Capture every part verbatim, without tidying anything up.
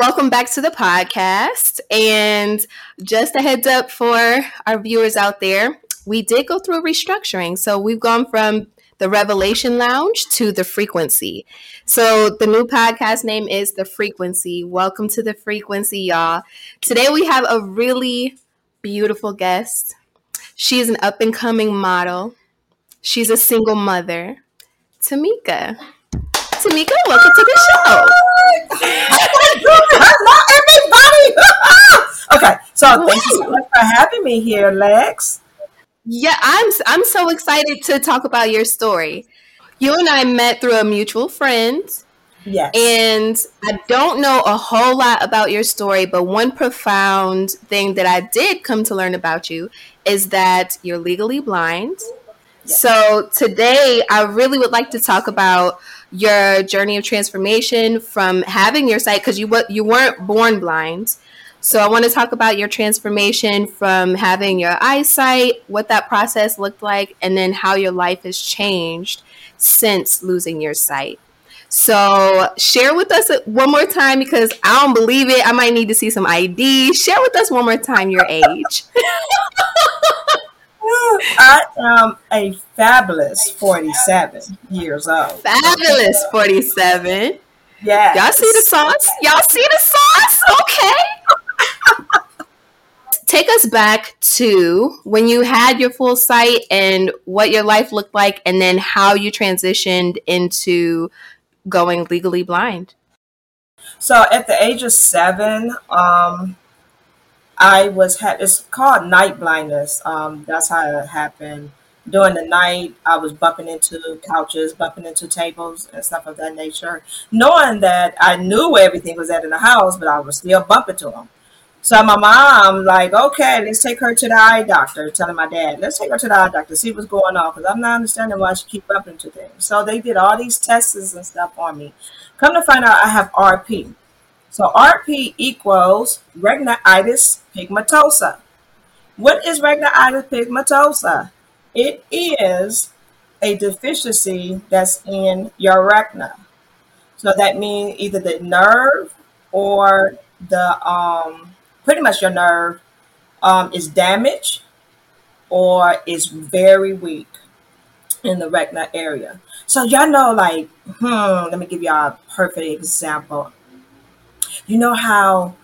Welcome back to the podcast. And just a heads up for our viewers out there, we did go through a restructuring. So we've gone from the Revelation Lounge to The Frequency. So the new podcast name is The Frequency. Welcome to The Frequency, y'all. Today we have a really beautiful guest. She is an up-and-coming model. She's a single mother, Tomeika. Tomeika, welcome to the show. Oh my goodness, not everybody. Okay, so thank you so much for having me here, Lex. Yeah, I'm I'm so excited to talk about your story. You and I met through a mutual friend. Yes. And I don't know a whole lot about your story, but one profound thing that I did come to learn about you is that you're legally blind. Yes. So today I really would like to talk about your journey of transformation from having your sight, because you, you weren't born blind. So I want to talk about your transformation from having your eyesight, what that process looked like, and then how your life has changed since losing your sight. So share with us one more time, because I don't believe it. I might need to see some I D. Share with us one more time your age. I am a fabulous forty-seven years old. Fabulous forty-seven. Yeah. Y'all see the sauce? Y'all see the sauce? Okay. Take us back to when you had your full sight and what your life looked like, and then how you transitioned into going legally blind. So at the age of seven, um, I was, had, it's called night blindness. Um, that's how it happened. During the night, I was bumping into couches, bumping into tables and stuff of that nature, knowing that I knew where everything was at in the house, but I was still bumping to them. So my mom, like, okay, let's take her to the eye doctor, telling my dad, let's take her to the eye doctor, see what's going on, because I'm not understanding why she keep up into things. So they did all these tests and stuff on me. Come to find out, I have R P. So R P equals retinitis pigmentosa. What is retinitis pigmentosa? It is a deficiency that's in your retina. So that means either the nerve or the... um. pretty much your nerve um, is damaged or is very weak in the retina area. So y'all know, like, hmm, let me give y'all a perfect example. You know how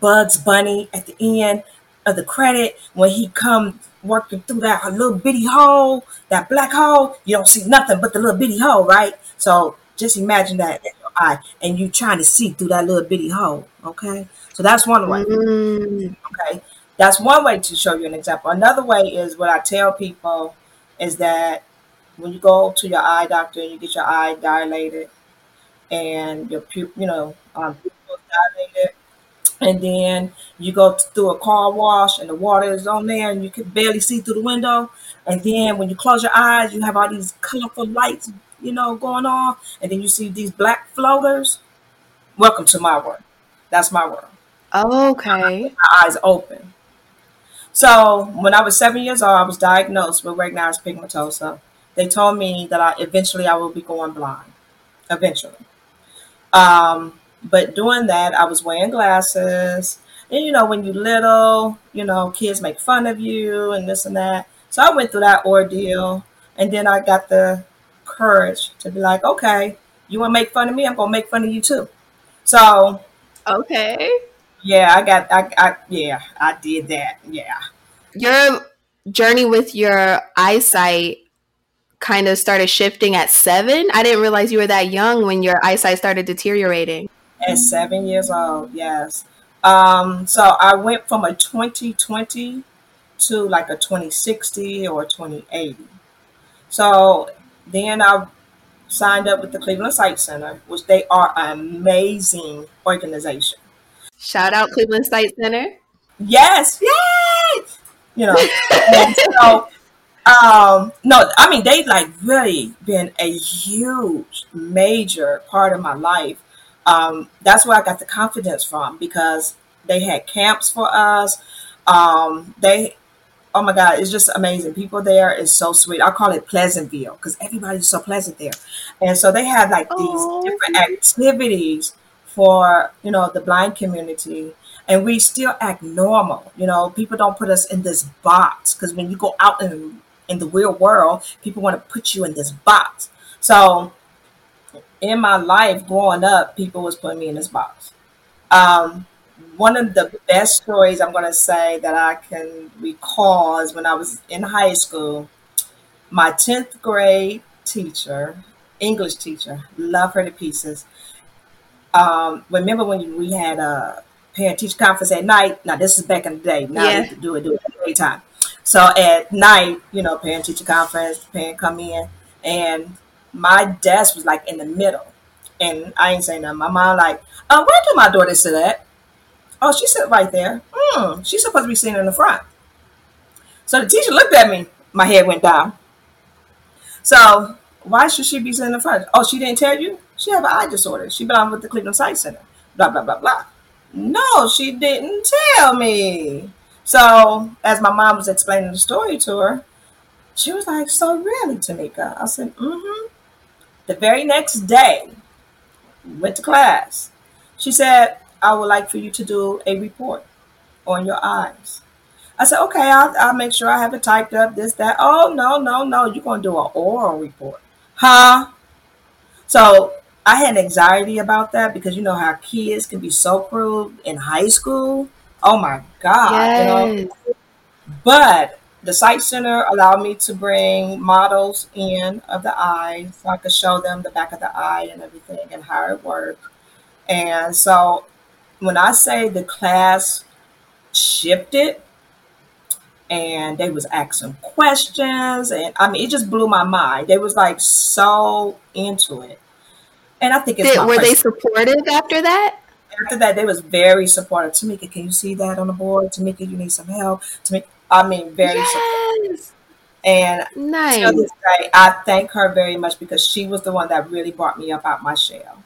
Bugs Bunny at the end of the credit, when he come working through that little bitty hole, that black hole, you don't see nothing but the little bitty hole, right? So just imagine that in your eye, and you trying to see through that little bitty hole, okay? So that's one way. Mm. Okay. That's one way to show you an example. Another way is what I tell people is that when you go to your eye doctor and you get your eye dilated and your pu- you know, um, pupils dilated, and then you go through a car wash and the water is on there and you can barely see through the window. And then when you close your eyes, you have all these colorful lights, you know, going on. And then you see these black floaters. Welcome to my world. That's my world. Oh, okay. My eyes open. So when I was seven years old, I was diagnosed with retinitis pigmentosa. They told me that I eventually I will be going blind, eventually. Um, but doing that, I was wearing glasses. And, you know, when you're little, you know, kids make fun of you and this and that. So I went through that ordeal. And then I got the courage to be like, okay, you want to make fun of me? I'm going to make fun of you, too. So. Okay. Yeah, I got, I, I, yeah, I did that. Yeah. Your journey with your eyesight kind of started shifting at seven. I didn't realize you were that young when your eyesight started deteriorating. At seven years old, yes. Um, so I went from a twenty twenty to like a twenty sixty or twenty eighty. So then I signed up with the Cleveland Sight Center, which they are an amazing organization. Shout out Cleveland Sight Center. Yes. Yay! You know, and so, um, no, I mean, they've like really been a huge, major part of my life. Um, that's where I got the confidence from, because they had camps for us. Um, they, oh my God, it's just amazing. People there is so sweet. I call it Pleasantville, because everybody's so pleasant there. And so they had like these oh. different activities for, you know, the blind community, and we still act normal. You know, people don't put us in this box, because when you go out in, in the real world, people want to put you in this box. So in my life growing up, people was putting me in this box. Um, one of the best stories I'm going to say that I can recall is when I was in high school, my tenth grade teacher, English teacher, love her to pieces. Um, remember when we had a parent-teacher conference at night? Now, this is back in the day. Now yeah. we could do it, do it at daytime. So at night, you know, parent-teacher conference, parent come in, and my desk was like in the middle. And I ain't saying nothing. My mom like, oh, where do my daughter sit at? Oh, she sit right there. Mm, she's supposed to be sitting in the front. So the teacher looked at me. My head went down. So why should she be sitting in the front? Oh, she didn't tell you? She have an eye disorder. She belonged with the Cleveland Sight Center. Blah, blah, blah, blah. No, she didn't tell me. So as my mom was explaining the story to her, she was like, so really, Tomeika? I said, mm-hmm. The very next day, went to class. She said, I would like for you to do a report on your eyes. I said, okay, I'll, I'll make sure I have it typed up, this, that. Oh, no, no, no. You're going to do an oral report. Huh? So I had anxiety about that, because you know how kids can be so cruel in high school. Oh, my God. Yes. You know? But the Sight Center allowed me to bring models in of the eyes, so I could show them the back of the eye and everything and how it worked. And so when I say the class shifted, and they was asking questions, and I mean, it just blew my mind. They was like so into it, and I think it's Did, were they supportive after that? After that, they was very supportive. Tomeika, can you see that on the board? Tomeika, you need some help. Tomeika, I mean, very yes. supportive. And nice. To this day, I thank her very much, because she was the one that really brought me up out my shell.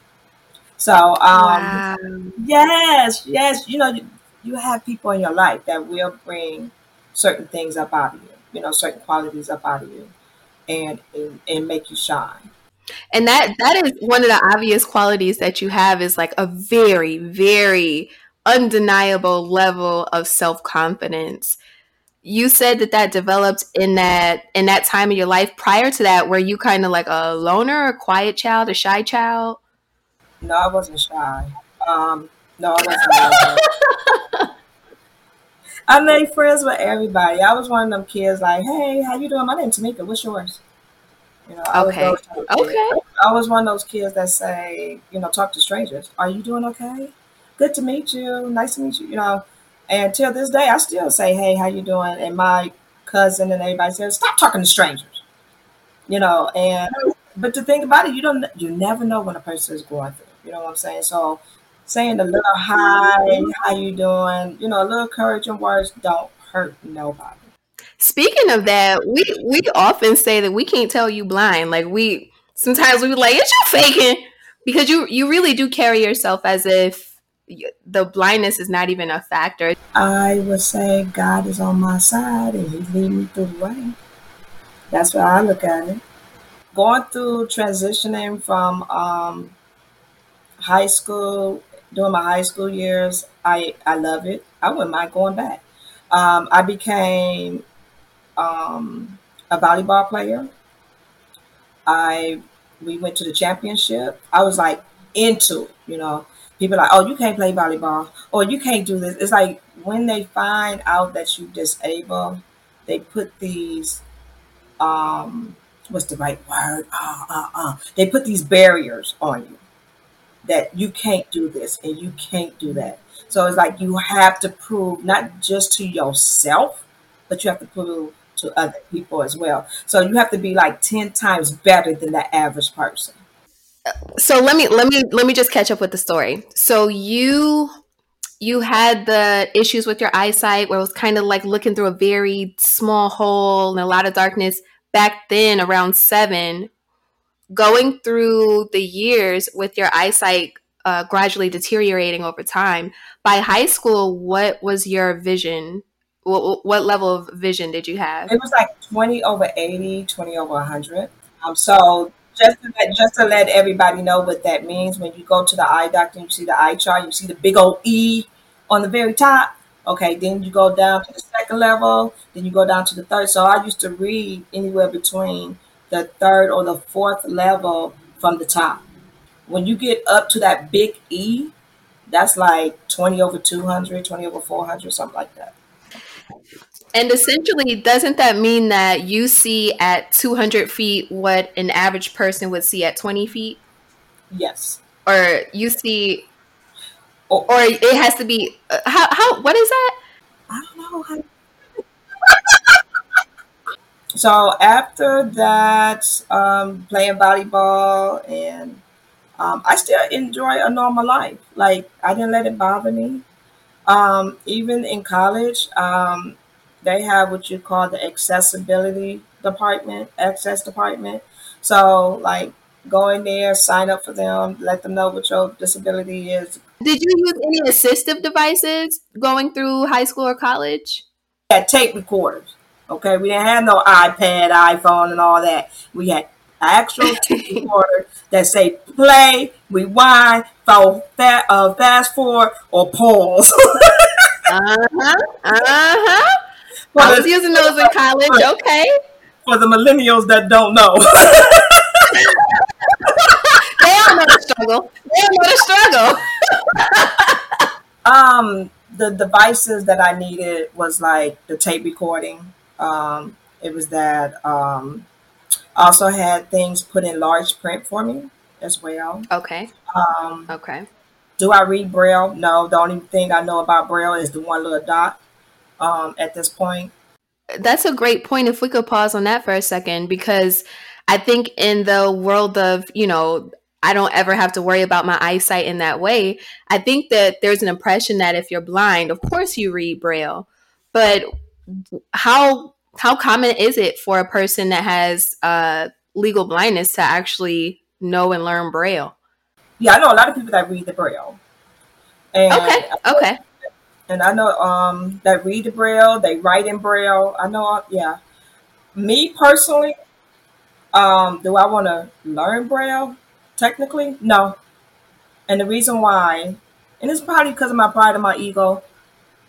So, um, wow. yes, yes, you know, you, you have people in your life that will bring certain things up out of you, you know, certain qualities up out of you, and, and and make you shine. And that that is one of the obvious qualities that you have, is like a very, very undeniable level of self-confidence. You said that that developed in that in that time of your life. Prior to that, were you kind of like a loner, a quiet child, a shy child? No, I wasn't shy. Um, no, I wasn't. I made friends with everybody. I was one of them kids like, hey, how you doing? My name's Tomeika. What's yours? You know, I okay. Was those okay. I was one of those kids that say, you know, talk to strangers. Are you doing okay? Good to meet you. Nice to meet you. You know, and till this day, I still say, hey, how you doing? And my cousin and everybody says, stop talking to strangers. You know, and but to think about it, you don't, you never know when a person is going through. You know what I'm saying? So saying a little hi, how you doing? You know, a little encouraging words don't hurt nobody. Speaking of that, we we often say that we can't tell you blind. Like we sometimes we be like, "It's you faking," because you you really do carry yourself as if you, the blindness is not even a factor. I would say God is on my side and He's leading me through the way. That's why I look at it. Going through transitioning from um, high school. During my high school years, I, I love it. I wouldn't mind going back. Um, I became um, a volleyball player. I we went to the championship. I was like into it, you know. People are like, oh, you can't play volleyball, or you can't do this. It's like when they find out that you're disabled, they put these, um, what's the right word? Uh, uh, uh. They put these barriers on you. That you can't do this and you can't do that. So it's like you have to prove not just to yourself, but you have to prove to other people as well. So you have to be like ten times better than the average person. So let me let me let me just catch up with the story. So you you had the issues with your eyesight where it was kind of like looking through a very small hole and a lot of darkness back then around seven. Going through the years with your eyesight uh, gradually deteriorating over time, by high school, what was your vision? What, what level of vision did you have? It was like twenty over eighty, twenty over one hundred. Um, so just to let, just to let everybody know what that means, when you go to the eye doctor and you see the eye chart, you see the big old E on the very top. Okay, then you go down to the second level, then you go down to the third. So I used to read anywhere between the third or the fourth level from the top. When you get up to that big E, that's like twenty over two hundred, twenty over four hundred, something like that. And essentially, doesn't that mean that you see at two hundred feet what an average person would see at twenty feet? Yes. Or you see... Or, or it has to be uh, how how what is that? I don't know. How... So after that, um, playing volleyball, and um, I still enjoy a normal life. Like, I didn't let it bother me. Um, even in college, um, they have what you call the accessibility department, access department. So like, go in there, sign up for them, let them know what your disability is. Did you use any assistive devices going through high school or college? We had tape recorders. Okay, we didn't have no iPad, iPhone, and all that. We had actual tape recorders that say play, rewind, for fa- uh, fast forward, or pause. uh huh. Uh huh. Well, I was the, using those in college. Okay. For the millennials that don't know. They all know the struggle. They all know the struggle. um, the devices that I needed was like the tape recording. Um, it was that. Um, also had things put in large print for me as well. Okay. Um, okay. Do I read Braille? No. The only thing I know about Braille is the one little dot. Um, at this point. That's a great point. If we could pause on that for a second, because I think in the world of, you know, I don't ever have to worry about my eyesight in that way. I think that there's an impression that if you're blind, of course you read Braille. But how how common is it for a person that has uh, legal blindness to actually know and learn Braille? Yeah, I know a lot of people that read the Braille. And okay, okay. And I know um, that read the Braille, they write in Braille. I know, yeah. Me personally... Um, do I want to learn Braille? Technically, no. And the reason why, and it's probably because of my pride and my ego,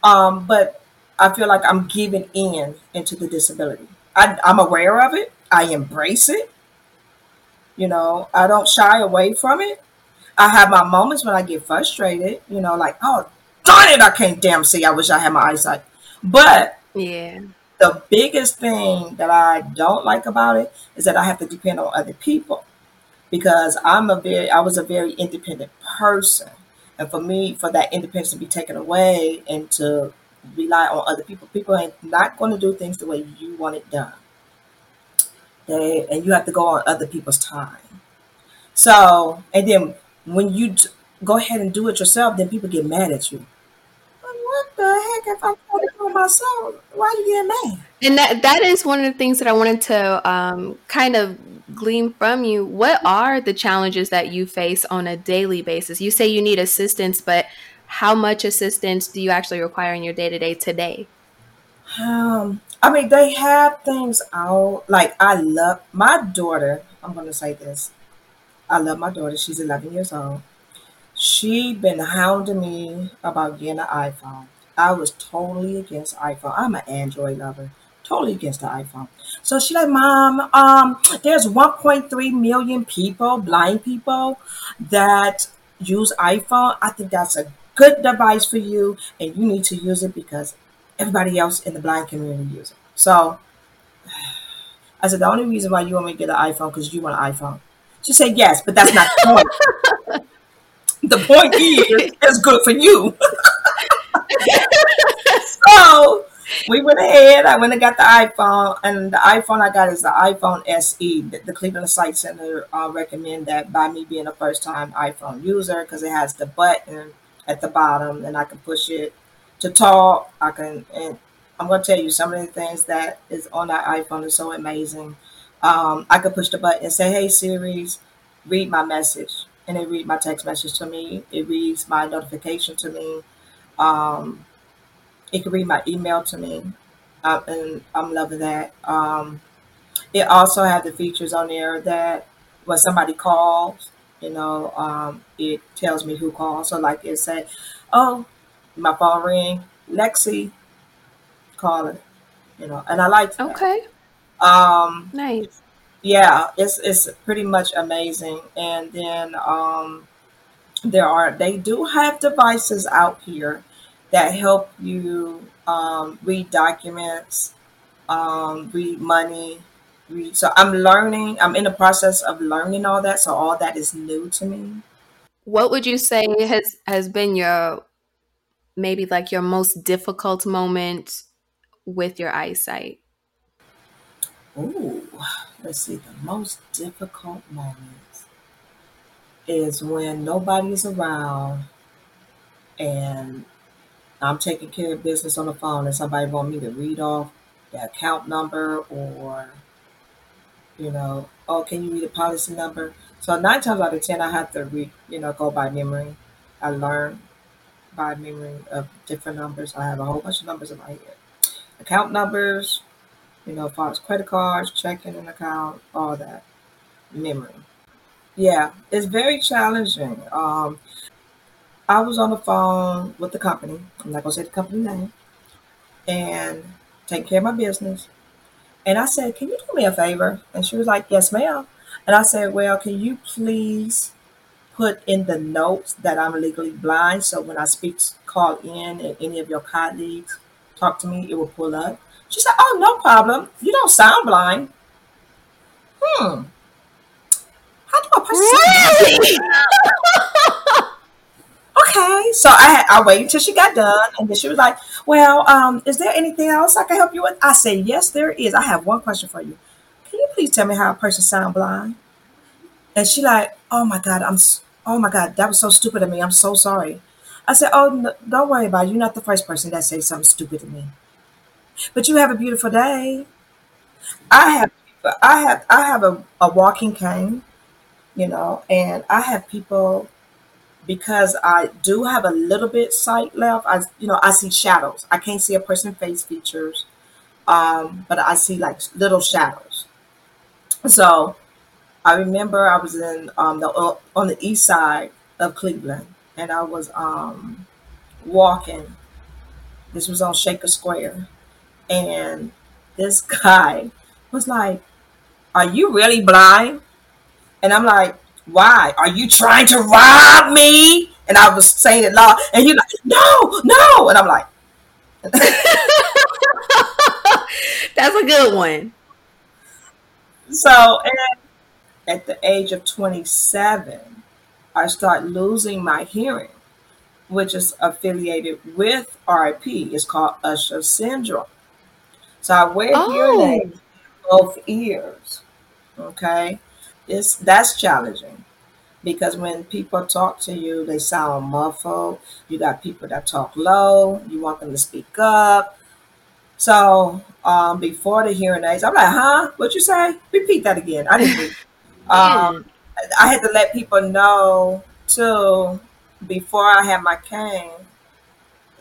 um, but I feel like I'm giving in into the disability. I, I'm aware of it. I embrace it. You know, I don't shy away from it. I have my moments when I get frustrated, you know, like, oh, darn it, I can't damn see. I wish I had my eyesight. But yeah. The biggest thing that I don't like about it is that I have to depend on other people, because I'm a very, I was a very independent person. And for me, for that independence to be taken away and to rely on other people, people ain't not going to do things the way you want it done. They, and you have to go on other people's time. So, and then when you t- go ahead and do it yourself, then people get mad at you. What the heck if I'm going to do it myself? Why are you getting mad? And that, that is one of the things that I wanted to um, kind of glean from you. What are the challenges that you face on a daily basis? You say you need assistance, but how much assistance do you actually require in your day-to-day today? Um, I mean, they have things out. Like, I love my daughter. I'm going to say this. I love my daughter. She's eleven years old. She been hounding me about getting an iPhone. I was totally against iPhone. I'm an Android lover. Totally against the iPhone. So she like, Mom, um, there's one point three million people, blind people, that use iPhone. I think that's a good device for you, and you need to use it because everybody else in the blind community uses it. So I said, the only reason why you want me to get an iPhone because you want an iPhone. She said, yes, but that's not the point. The point is, it's good for you. So we went ahead. I went and got the iPhone, and the iPhone I got is the iPhone S E. The, the Cleveland Sight Center uh, recommend that by me being a first-time iPhone user, because it has the button at the bottom, and I can push it to talk. I can, and I'm going to tell you some of the things that is on that iPhone is so amazing. Um, I can push the button and say, "Hey Siri, read my message." And it reads my text message to me. It reads my notification to me. Um, it can read my email to me. Uh, and I'm loving that. Um, it also has the features on there that when somebody calls, you know, um, it tells me who called. So like it said, oh, my phone ring, Lexi, call it, you know, and I like that. Okay. Um, nice. Yeah, it's it's pretty much amazing. And then um, there are they do have devices out here that help you um, read documents, um, read money. Read. So I'm learning. I'm in the process of learning all that. So all that is new to me. What would you say has has been your maybe like your most difficult moment with your eyesight? Ooh, let's see. The most difficult moments is when nobody's around and I'm taking care of business on the phone and somebody wants me to read off the account number or, you know, oh, can you read the policy number? So nine times out of ten, I have to read, you know, go by memory. I learn by memory of different numbers. I have a whole bunch of numbers in my head. Account numbers, you know, as far as credit cards, checking an account, all that, memory. Yeah, it's very challenging. Um, I was on the phone with the company. I'm not going to say the company name. And taking care of my business. And I said, can you do me a favor? And she was like, yes, ma'am. And I said, well, can you please put in the notes that I'm legally blind? So when I speak, call in, and any of your colleagues talk to me, it will pull up. She said, oh, no problem. You don't sound blind. Hmm. How do I really? Okay. So I I waited till she got done. And then she was like, well, um, is there anything else I can help you with? I said, yes, there is. I have one question for you. Can you please tell me how a person sound blind? And she like, oh, my God. I'm. Oh, my God. That was so stupid of me. I'm so sorry. I said, oh, no, don't worry about it. You're not the first person that says something stupid to me. But you have a beautiful day. I have, I have, I have a, a walking cane, you know, and I have people because I do have a little bit sight left. I, you know, I see shadows. I can't see a person's face features, um, but I see like little shadows. So, I remember I was in um, the uh, on the east side of Cleveland, and I was um, walking. This was on Shaker Square. And this guy was like, are you really blind? And I'm like, why? Are you trying to rob me? And I was saying it loud. And you're like, no, no. And I'm like. That's a good one. So and at the age of twenty-seven, I start losing my hearing, which is affiliated with R I P. It's called Usher syndrome. So I wear oh. hearing aids in both ears, okay? It's, that's challenging because when people talk to you, they sound muffled. You got people that talk low. You want them to speak up. So um, before the hearing aids, I'm like, huh? What'd you say? Repeat that again. I didn't um, I had to let people know, too, before I had my cane,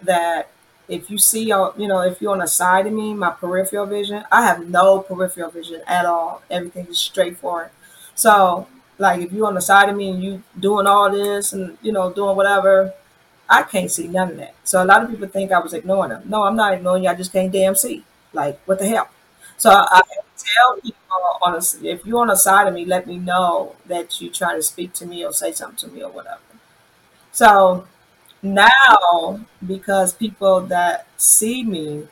that if you see, you know, if you're on the side of me, my peripheral vision, I have no peripheral vision at all. Everything is straightforward. So, like, if you're on the side of me and you doing all this and, you know, doing whatever, I can't see none of that. So a lot of people think I was ignoring them. No, I'm not ignoring you. I just can't damn see. Like, what the hell? So I tell people, on a, if you're on the side of me, let me know that you try to speak to me or say something to me or whatever. So now, because people that see me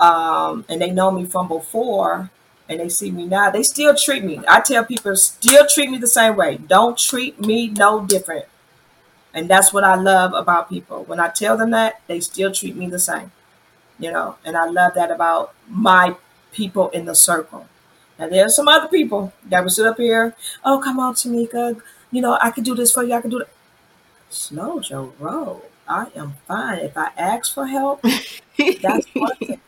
um, and they know me from before and they see me now, they still treat me. I tell people, still treat me the same way. Don't treat me no different. And that's what I love about people. When I tell them that, they still treat me the same, you know, and I love that about my people in the circle. Now, there's some other people that will sit up here. Oh, come on, Tomeika. You know, I can do this for you. I can do that. Slow your roll. I am fine. If I ask for help, that's one thing.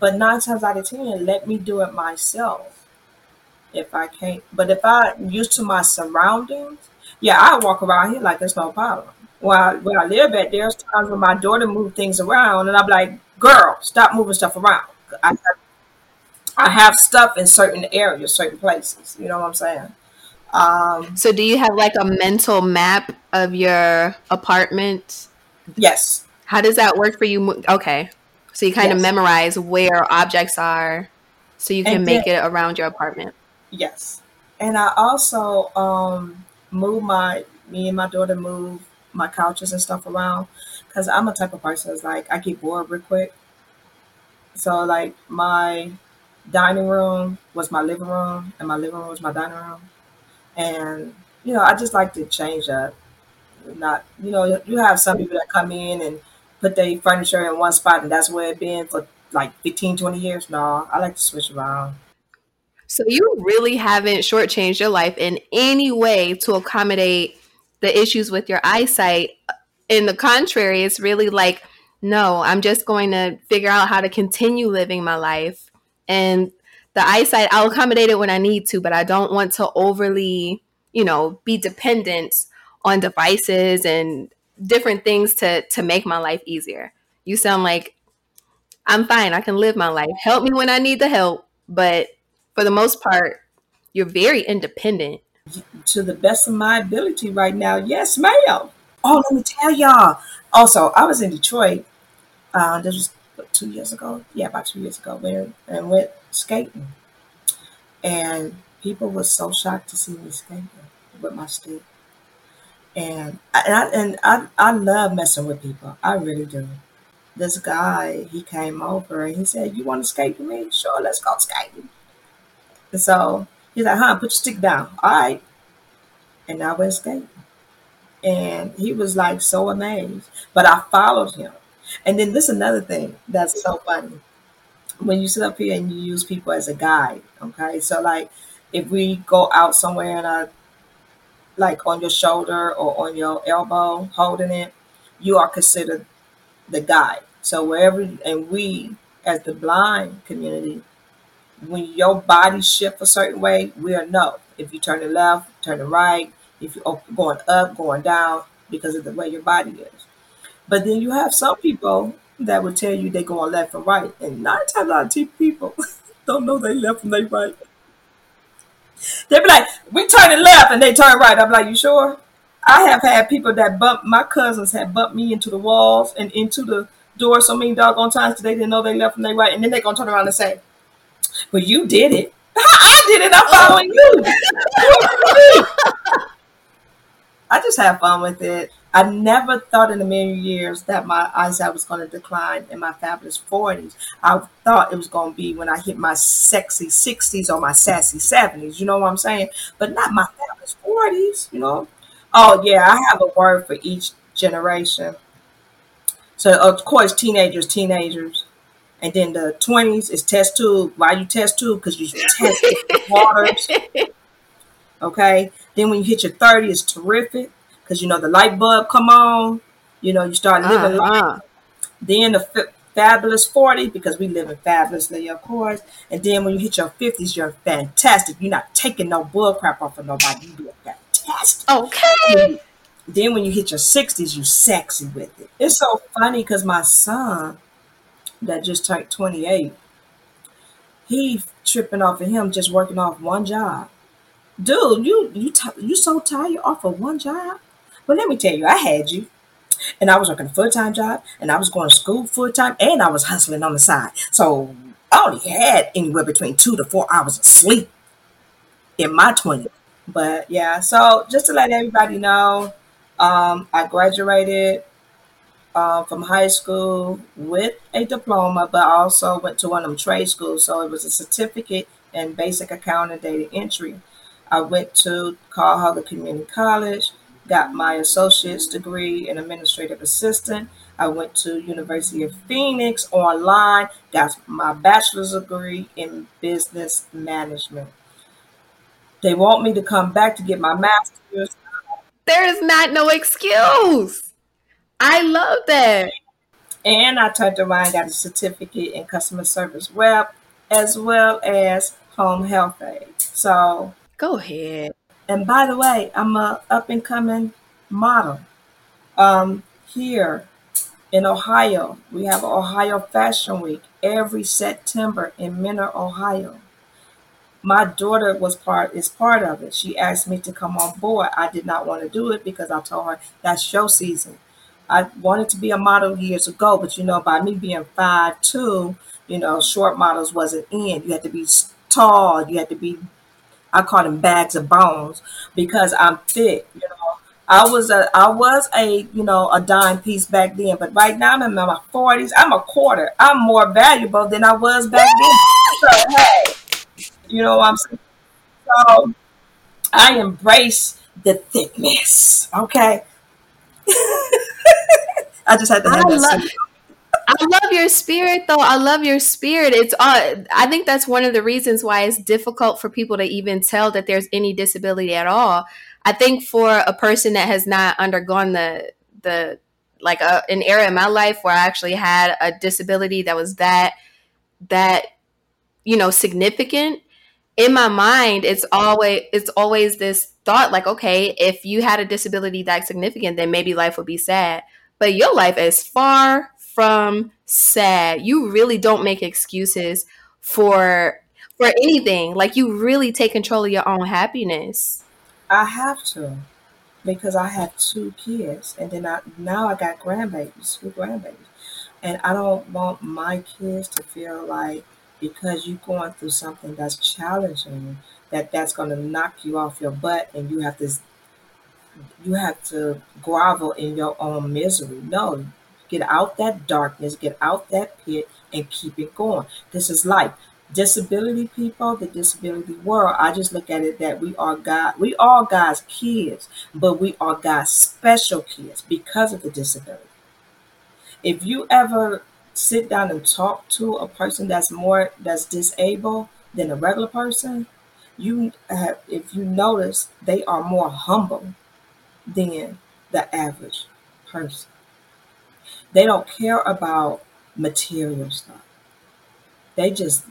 But nine times out of ten, let me do it myself. If I can't, but if I'm used to my surroundings, yeah, I walk around here like there's no problem. Where I, where I live at, there's times when my daughter moves things around, and I'm like, girl, stop moving stuff around. I, I have stuff in certain areas, certain places. You know what I'm saying? Um, so do you have like a mental map of your apartment? Yes. How does that work for you? Okay. So you kind yes. of memorize where objects are so you can and make then, it around your apartment. Yes. And I also um, move my, me and my daughter move my couches and stuff around because I'm a type of person that's like, I get bored real quick. So like my dining room was my living room and my living room was my dining room. And, you know, I just like to change up. Not, you know, you have some people that come in and put their furniture in one spot and that's where it's been for like fifteen, twenty years. No, I like to switch around. So you really haven't shortchanged your life in any way to accommodate the issues with your eyesight. In the contrary, it's really like, no, I'm just going to figure out how to continue living my life. And the eyesight, I'll accommodate it when I need to, but I don't want to overly, you know, be dependent on devices and different things to, to make my life easier. You sound like, I'm fine. I can live my life. Help me when I need the help. But for the most part, you're very independent. To the best of my ability right now. Yes, ma'am. Oh, let me tell y'all. Also, I was in Detroit. Uh, this was what, two years ago. Yeah, about two years ago. Where and went skating. And people were so shocked to see me skating with my stick. And I, and, I, and I, I love messing with people. I really do. This guy, he came over and he said, "You want to skate with me? Sure, let's go skating." And so he's like, "Huh, put your stick down." All right. And I went skating. And he was like so amazed. But I followed him. And then this is another thing that's so funny. When you sit up here and you use people as a guide, okay? So like if we go out somewhere and I, like on your shoulder or on your elbow, holding it, you are considered the guide. So wherever, and we as the blind community, when your body shifts a certain way, we'll know. If you turn to left, turn to right, if you're going up, going down, because of the way your body is. But then you have some people that will tell you they're going left and right. And nine times out of people don't know they left and they right. They be like, "We turning left," and they turn right. I'm like, "You sure?" I have had people that bump, my cousins have bumped me into the walls and into the door so many doggone times that they didn't know they left and they right. And then they're going to turn around and say, "Well, you did it." I did it. I'm following you. I just have fun with it. I never thought in a million years that my eyesight was going to decline in my fabulous forties. I thought it was going to be when I hit my sexy sixties or my sassy seventies. You know what I'm saying? But not my fabulous forties, you know? Oh, yeah, I have a word for each generation. So, of course, teenagers, teenagers. And then the twenties is test tube. Why you test tube? Because you test the waters. Okay? Then when you hit your thirties, it's terrific. Because, you know, the light bulb come on. You know, you start living uh, life. Uh. Then the f- fabulous forty, because we live in fabulously, of course. And then when you hit your fifties, you're fantastic. You're not taking no bull crap off of nobody. You are fantastic. Okay. Then when you hit your sixties, you sexy with it. It's so funny because my son that just turned twenty-eight, he tripping off of him just working off one job. Dude, you you t- you so tired off of one job? Well, let me tell you, I had you, and I was working a full-time job, and I was going to school full-time, and I was hustling on the side. So I only had anywhere between two to four hours of sleep in my twenties. But, yeah, so just to let everybody know, um, I graduated uh, from high school with a diploma, but I also went to one of them trade schools, so it was a certificate in basic accounting data entry. I went to Carl Hugger Community College, got my associate's degree in administrative assistant. I went to University of Phoenix online, got my bachelor's degree in business management. They want me to come back to get my master's. There is not no excuse. I love that. And I turned around and got a certificate in customer service web as well as home health aid. So go ahead. And by the way, I'm a up and coming model um, here In Ohio, we have Ohio Fashion Week every September in Mentor, Ohio. My daughter was part is part of it. She asked me to come on board. I did not want to do it because I told her that's show season. I wanted to be a model years ago, but you know, by me being five two, you know, short models wasn't in. You had to be tall. You had to be, I call them bags of bones because I'm thick, you know. I was a, I was a, you know, a dime piece back then, but right now I'm in my forties. I'm a quarter. I'm more valuable than I was back then. So, hey, you know what I'm saying? So I embrace the thickness. Okay. I just had to have I that. Love, I love your spirit though. I love your spirit. It's, uh, I think that's one of the reasons why it's difficult for people to even tell that there's any disability at all. I think for a person that has not undergone the, the like a, an era in my life where I actually had a disability that was that, that, you know, significant in my mind, it's always, it's always this thought like, okay, if you had a disability that significant, then maybe life would be sad, but your life is far from sad. You really don't make excuses for, for anything. Like you really take control of your own happiness. I have to, because I have two kids, and then I now I got grandbabies, two grandbabies, and I don't want my kids to feel like because you're going through something that's challenging, that that's going to knock you off your butt, and you have to you have to grovel in your own misery. No, get out that darkness, get out that pit, and keep it going. This is life. Disability people, the disability world, I just look at it that we are God, we are God's kids, but we are God's special kids because of the disability. If you ever sit down and talk to a person that's more, that's disabled than a regular person, you have, if you notice, they are more humble than the average person. They don't care about material stuff. They just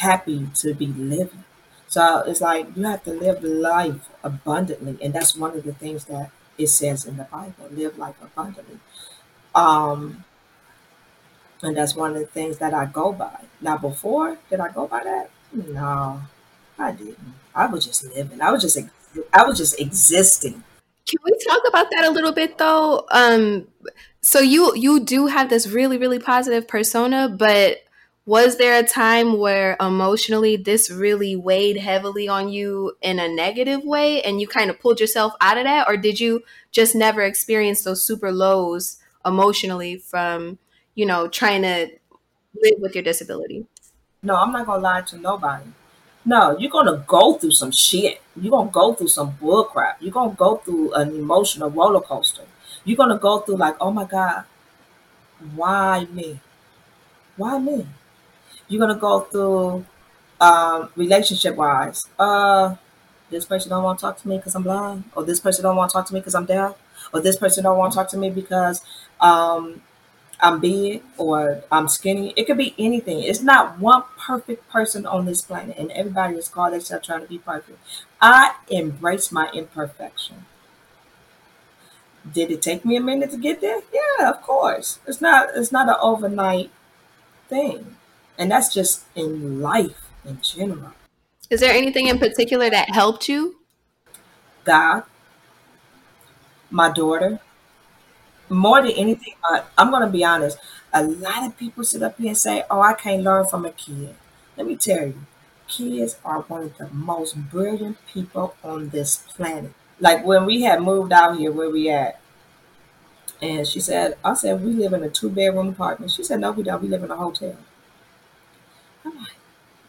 happy to be living. So it's like you have to live life abundantly, and that's one of the things that it says in the Bible, live life abundantly. Um and that's one of the things that I go by now. Before, did I go by that? No, I didn't. I was just living. I was just I was just existing. Can we talk about that a little bit though? Um so you you do have this really really positive persona, but was there a time where emotionally this really weighed heavily on you in a negative way and you kind of pulled yourself out of that? Or did you just never experience those super lows emotionally from, you know, trying to live with your disability? No, I'm not going to lie to nobody. No, you're going to go through some shit. You're going to go through some bull crap. You're going to go through an emotional roller coaster. You're going to go through like, oh my God, why me? Why me? You're going to go through um, relationship-wise. Uh, this person don't want to talk to me because I'm blind. Or this person don't want to talk to me because I'm deaf. Or this person don't want to talk to me because um, I'm big or I'm skinny. It could be anything. It's not one perfect person on this planet. And everybody is called themselves trying to be perfect. I embrace my imperfection. Did it take me a minute to get there? Yeah, of course. It's not. It's not an overnight thing. And that's just in life in general. Is there anything in particular that helped you? God, my daughter, more than anything. Uh, I'm going to be honest. A lot of people sit up here and say, oh, I can't learn from a kid. Let me tell you, kids are one of the most brilliant people on this planet. Like when we had moved out here, where we at? And she said, I said, we live in a two bedroom apartment. She said, no, we don't. We live in a hotel. I'm like,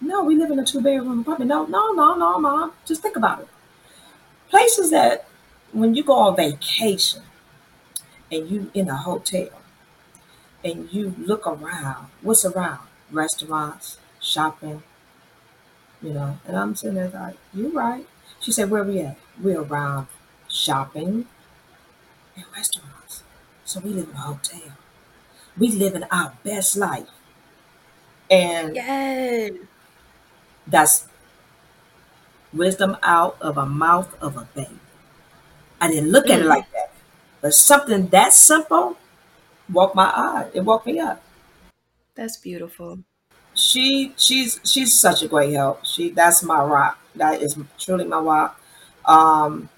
no, we live in a two-bedroom apartment. No, no, no, no, Mom. Just think about it. Places that when you go on vacation and you in a hotel and you look around, what's around? Restaurants, shopping, you know. And I'm sitting there like, you're right. She said, where we at? We're around shopping and restaurants. So we live in a hotel. We live in our best life. And yes. That's wisdom out of a mouth of a baby. I didn't look mm. at it like that, but something that simple woke my eye. It woke me up. That's beautiful. She she's she's such a great help. She that's my rock. That is truly my rock. Um,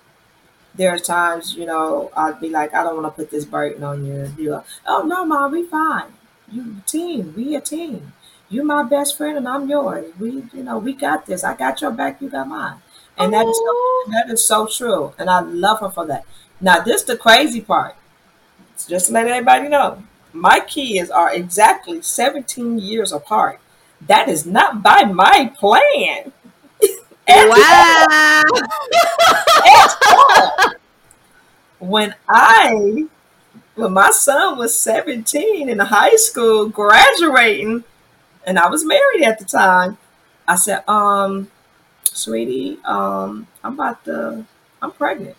there are times, you know, I'd be like, I don't want to put this burden on you. You're like, oh no, Mom, we fine. You team, we a team. You're my best friend, and I'm yours. We, you know, we got this. I got your back. You got mine. And that is so, that is so true. And I love her for that. Now, this is the crazy part. Just to let everybody know, my kids are exactly seventeen years apart. That is not by my plan. Wow. When I, when my son was seventeen in high school, graduating, and I was married at the time, I said, um, sweetie, um, I'm about to, I'm pregnant.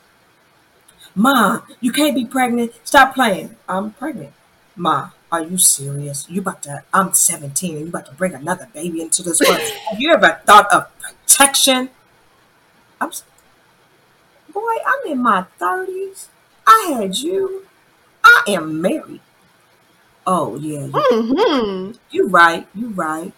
Mom, you can't be pregnant. Stop playing. I'm pregnant. Mom, are you serious? You about to, I'm seventeen and you about to bring another baby into this world. Have you ever thought of protection? I'm, boy, I'm in my thirties. I had you. I am married. Oh, yeah. You, mm-hmm. you right. You right.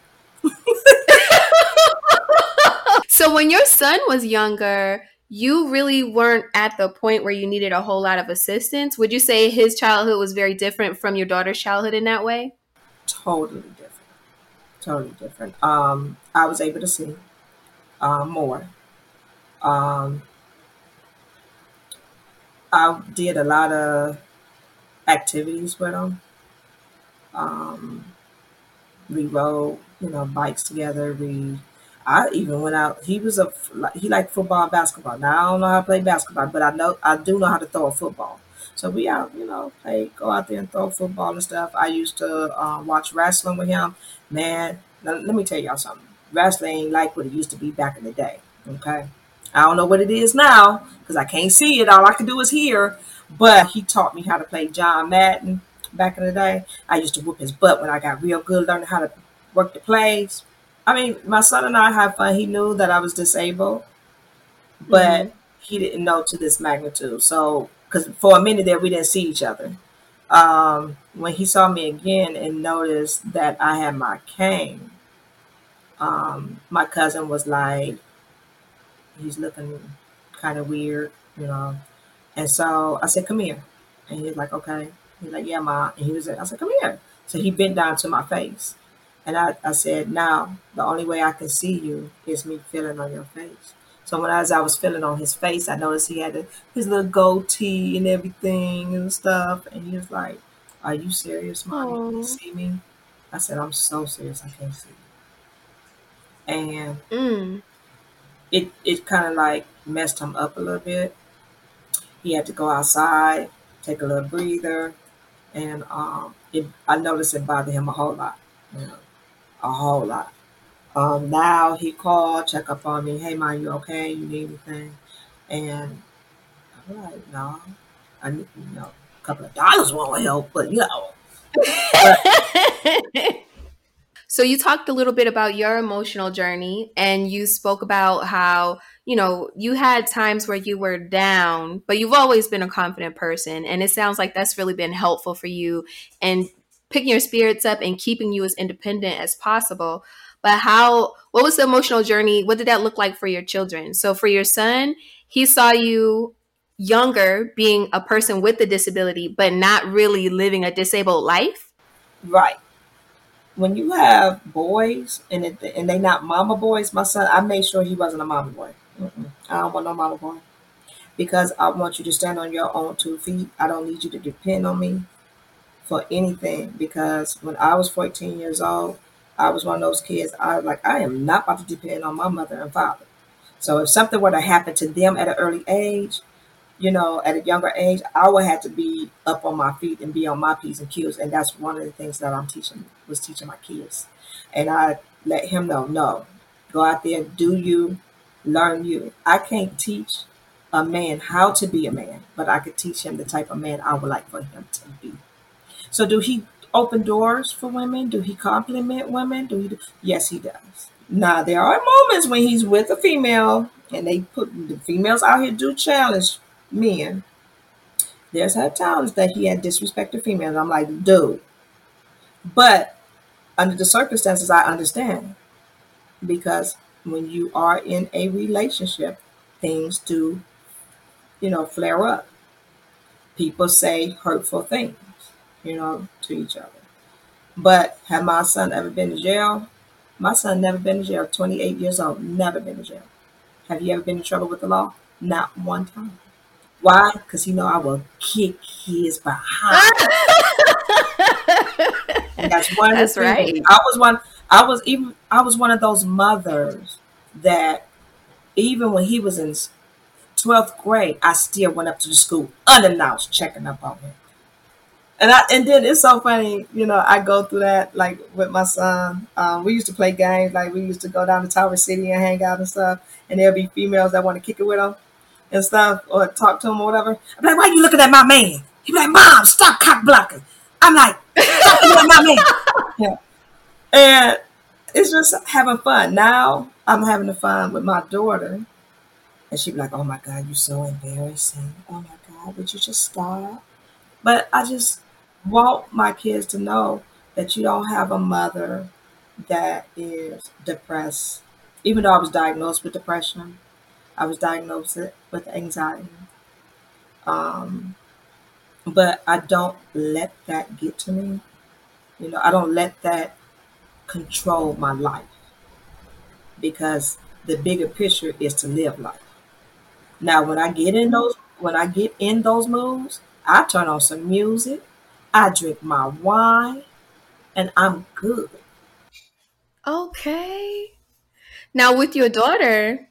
So when your son was younger, you really weren't at the point where you needed a whole lot of assistance. Would you say his childhood was very different from your daughter's childhood in that way? Totally different. Totally different. Um, I was able to see uh, more. Um, I did a lot of activities with him. Um, we rode, you know, bikes together. We I even went out. He was a he liked football and basketball. Now I don't know how to play basketball, but I know I do know how to throw a football. So we out, you know, play, go out there and throw football and stuff. I used to uh, watch wrestling with him. Man, now, let me tell y'all something. Wrestling ain't like what it used to be back in the day. Okay, I don't know what it is now because I can't see it. All I can do is hear. But he taught me how to play John Madden back in the day. I used to whoop his butt when I got real good, learning how to work the plays. I mean, my son and I had fun. He knew that I was disabled, but mm-hmm. he didn't know to this magnitude. So, because for a minute there, we didn't see each other. Um, when he saw me again and noticed that I had my cane, um, my cousin was like, he's looking kind of weird, you know. And so I said, come here. And he was like, okay. He's like, yeah, Ma. And he was like, I said, come here. So he bent down to my face. And I, I said, now, the only way I can see you is me feeling on your face. So when I, as I was feeling on his face, I noticed he had a, his little goatee and everything and stuff. And he was like, are you serious, Mom? You can see me? I said, I'm so serious. I can't see you. And mm. it, it kind of like messed him up a little bit. He had to go outside, take a little breather. And um, it, I noticed it bothered him a whole lot. You know. A whole lot. Um, now he called, check up on me. Hey, Mom, you okay? You need anything? And I'm like, no, I need, you know, a couple of dollars won't help, but you know. But. So you talked a little bit about your emotional journey, and you spoke about how, you know, you had times where you were down, but you've always been a confident person, and it sounds like that's really been helpful for you and picking your spirits up and keeping you as independent as possible. But how, what was the emotional journey? What did that look like for your children? So for your son, he saw you younger being a person with a disability, but not really living a disabled life. Right. When you have boys and it, and they not mama boys, my son, I made sure he wasn't a mama boy. Mm-mm. I don't want no mama boy because I want you to stand on your own two feet. I don't need you to depend on me for anything, because when I was fourteen years old, I was one of those kids. I was like, I am not about to depend on my mother and father. So if something were to happen to them at an early age, you know, at a younger age, I would have to be up on my feet and be on my P's and Q's. And that's one of the things that I'm teaching, was teaching my kids. And I let him know, no, go out there, do you, learn you. I can't teach a man how to be a man, but I could teach him the type of man I would like for him to be. So do he open doors for women? Do he compliment women? Do he? Do? Yes, he does. Now, there are moments when he's with a female, and they put the females out here do challenge men. There's had times that he had disrespected females. I'm like, dude. But under the circumstances, I understand. Because when you are in a relationship, things do, you know, flare up. People say hurtful things, you know, to each other. But had my son ever been to jail? My son never been to jail. twenty-eight years old, never been to jail. Have you ever been in trouble with the law? Not one time. Why? Because you know I will kick his behind. And that's one. That's right. I was one. I was even. I was one of those mothers that even when he was in twelfth grade, I still went up to the school unannounced, checking up on him. And I and then it's so funny, you know. I go through that like with my son. Um, we used to play games, like we used to go down to Tower City and hang out and stuff. And there'll be females that want to kick it with him and stuff, or talk to him or whatever. I'm like, why are you looking at my man? He'd be like, Mom, stop cock blocking. I'm like, stop looking at my man. Yeah. And it's just having fun. Now I'm having the fun with my daughter, and she'd be like, oh my God, you're so embarrassing. Oh my God, would you just stop? But I just want my kids to know that you don't have a mother that is depressed. Even though I was diagnosed with depression, I was diagnosed with anxiety. Um, but I don't let that get to me. You know, I don't let that control my life, because the bigger picture is to live life. Now, when I get in those, when I get in those moods, I turn on some music. I drink my wine, and I'm good. Okay. Now with your daughter,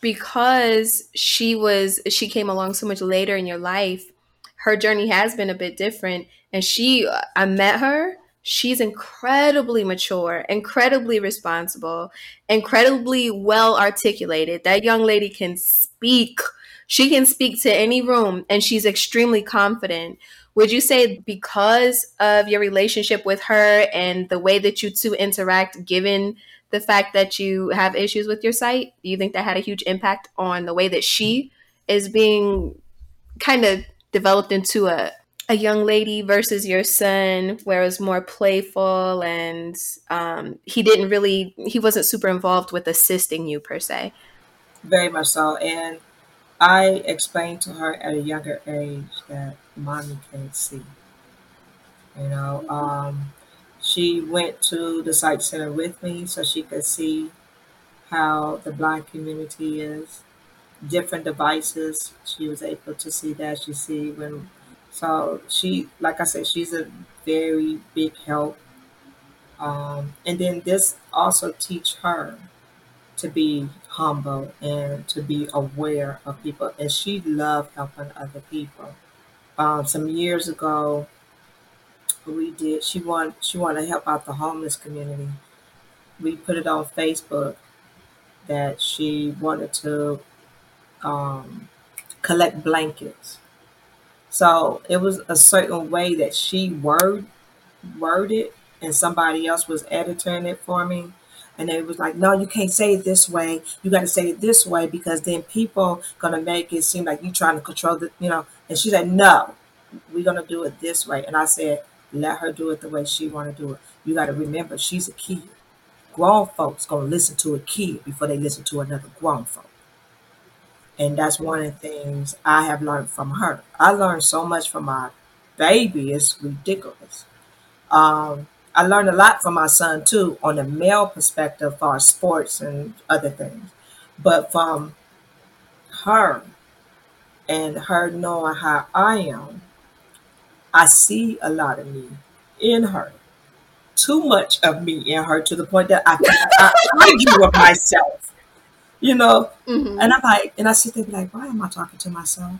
because she was, she came along so much later in your life, her journey has been a bit different. And she, I met her, she's incredibly mature, incredibly responsible, incredibly well articulated. That young lady can speak. She can speak to any room, and she's extremely confident. Would you say because of your relationship with her and the way that you two interact, given the fact that you have issues with your sight, do you think that had a huge impact on the way that she is being kind of developed into a, a young lady versus your son, where it was more playful and um, he didn't really, he wasn't super involved with assisting you per se? Very much so. And I explained to her at a younger age that Mommy can't see. You know, um, she went to the Sight Center with me so she could see how the blind community is. Different devices, she was able to see that. She see when, so she, like I said, she's a very big help. Um, and then this also teach her to be humble and to be aware of people. And she loved helping other people. Um, some years ago, we did, she wanted, she wanted to help out the homeless community. We put it on Facebook that she wanted to um, collect blankets. So it was a certain way that she word, worded, and somebody else was editing it for me. And they was like, no, you can't say it this way. You got to say it this way, because then people going to make it seem like you trying to control the, you know. And she said, no, we're going to do it this way. And I said, let her do it the way she want to do it. You got to remember, she's a kid. Grown folks going to listen to a kid before they listen to another grown folk. And that's one of the things I have learned from her. I learned so much from my baby. It's ridiculous. Um, I learned a lot from my son, too, on the male perspective for sports and other things. But from her and her knowing how I am, I see a lot of me in her. Too much of me in her, to the point that I can't argue with myself, you know? Mm-hmm. And I'm like, and I sit there like, why am I talking to myself?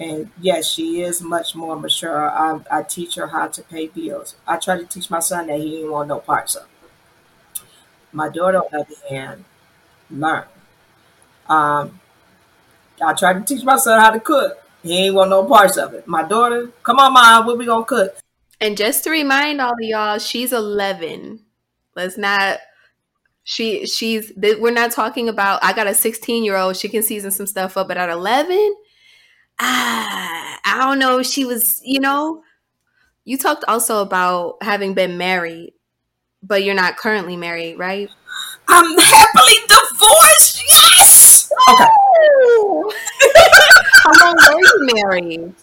And yes, she is much more mature. I, I teach her how to pay bills. I try to teach my son that he didn't want no parts of it. My daughter, on the other hand, learned. Um, I tried to teach my son how to cook. He ain't want no parts of it. My daughter, come on, Mom, what we gonna cook? And just to remind all of y'all, she's eleven. Let's not. She she's. We're not talking about. I got a sixteen year old. She can season some stuff up, but at eleven. ah, I don't know if she was, you know, you talked also about having been married, but you're not currently married, right? I'm happily divorced. Yes. Okay. How long were you married?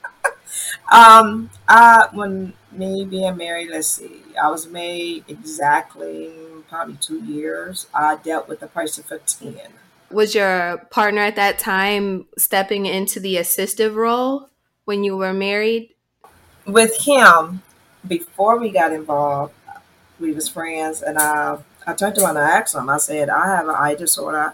Um, uh, when me being married, let's see, I was married exactly probably two years. I dealt with the person for ten. Was your partner at that time stepping into the assistive role when you were married? With him, before we got involved, we was friends, and I I turned to him and I asked him, I said, I have an eye disorder,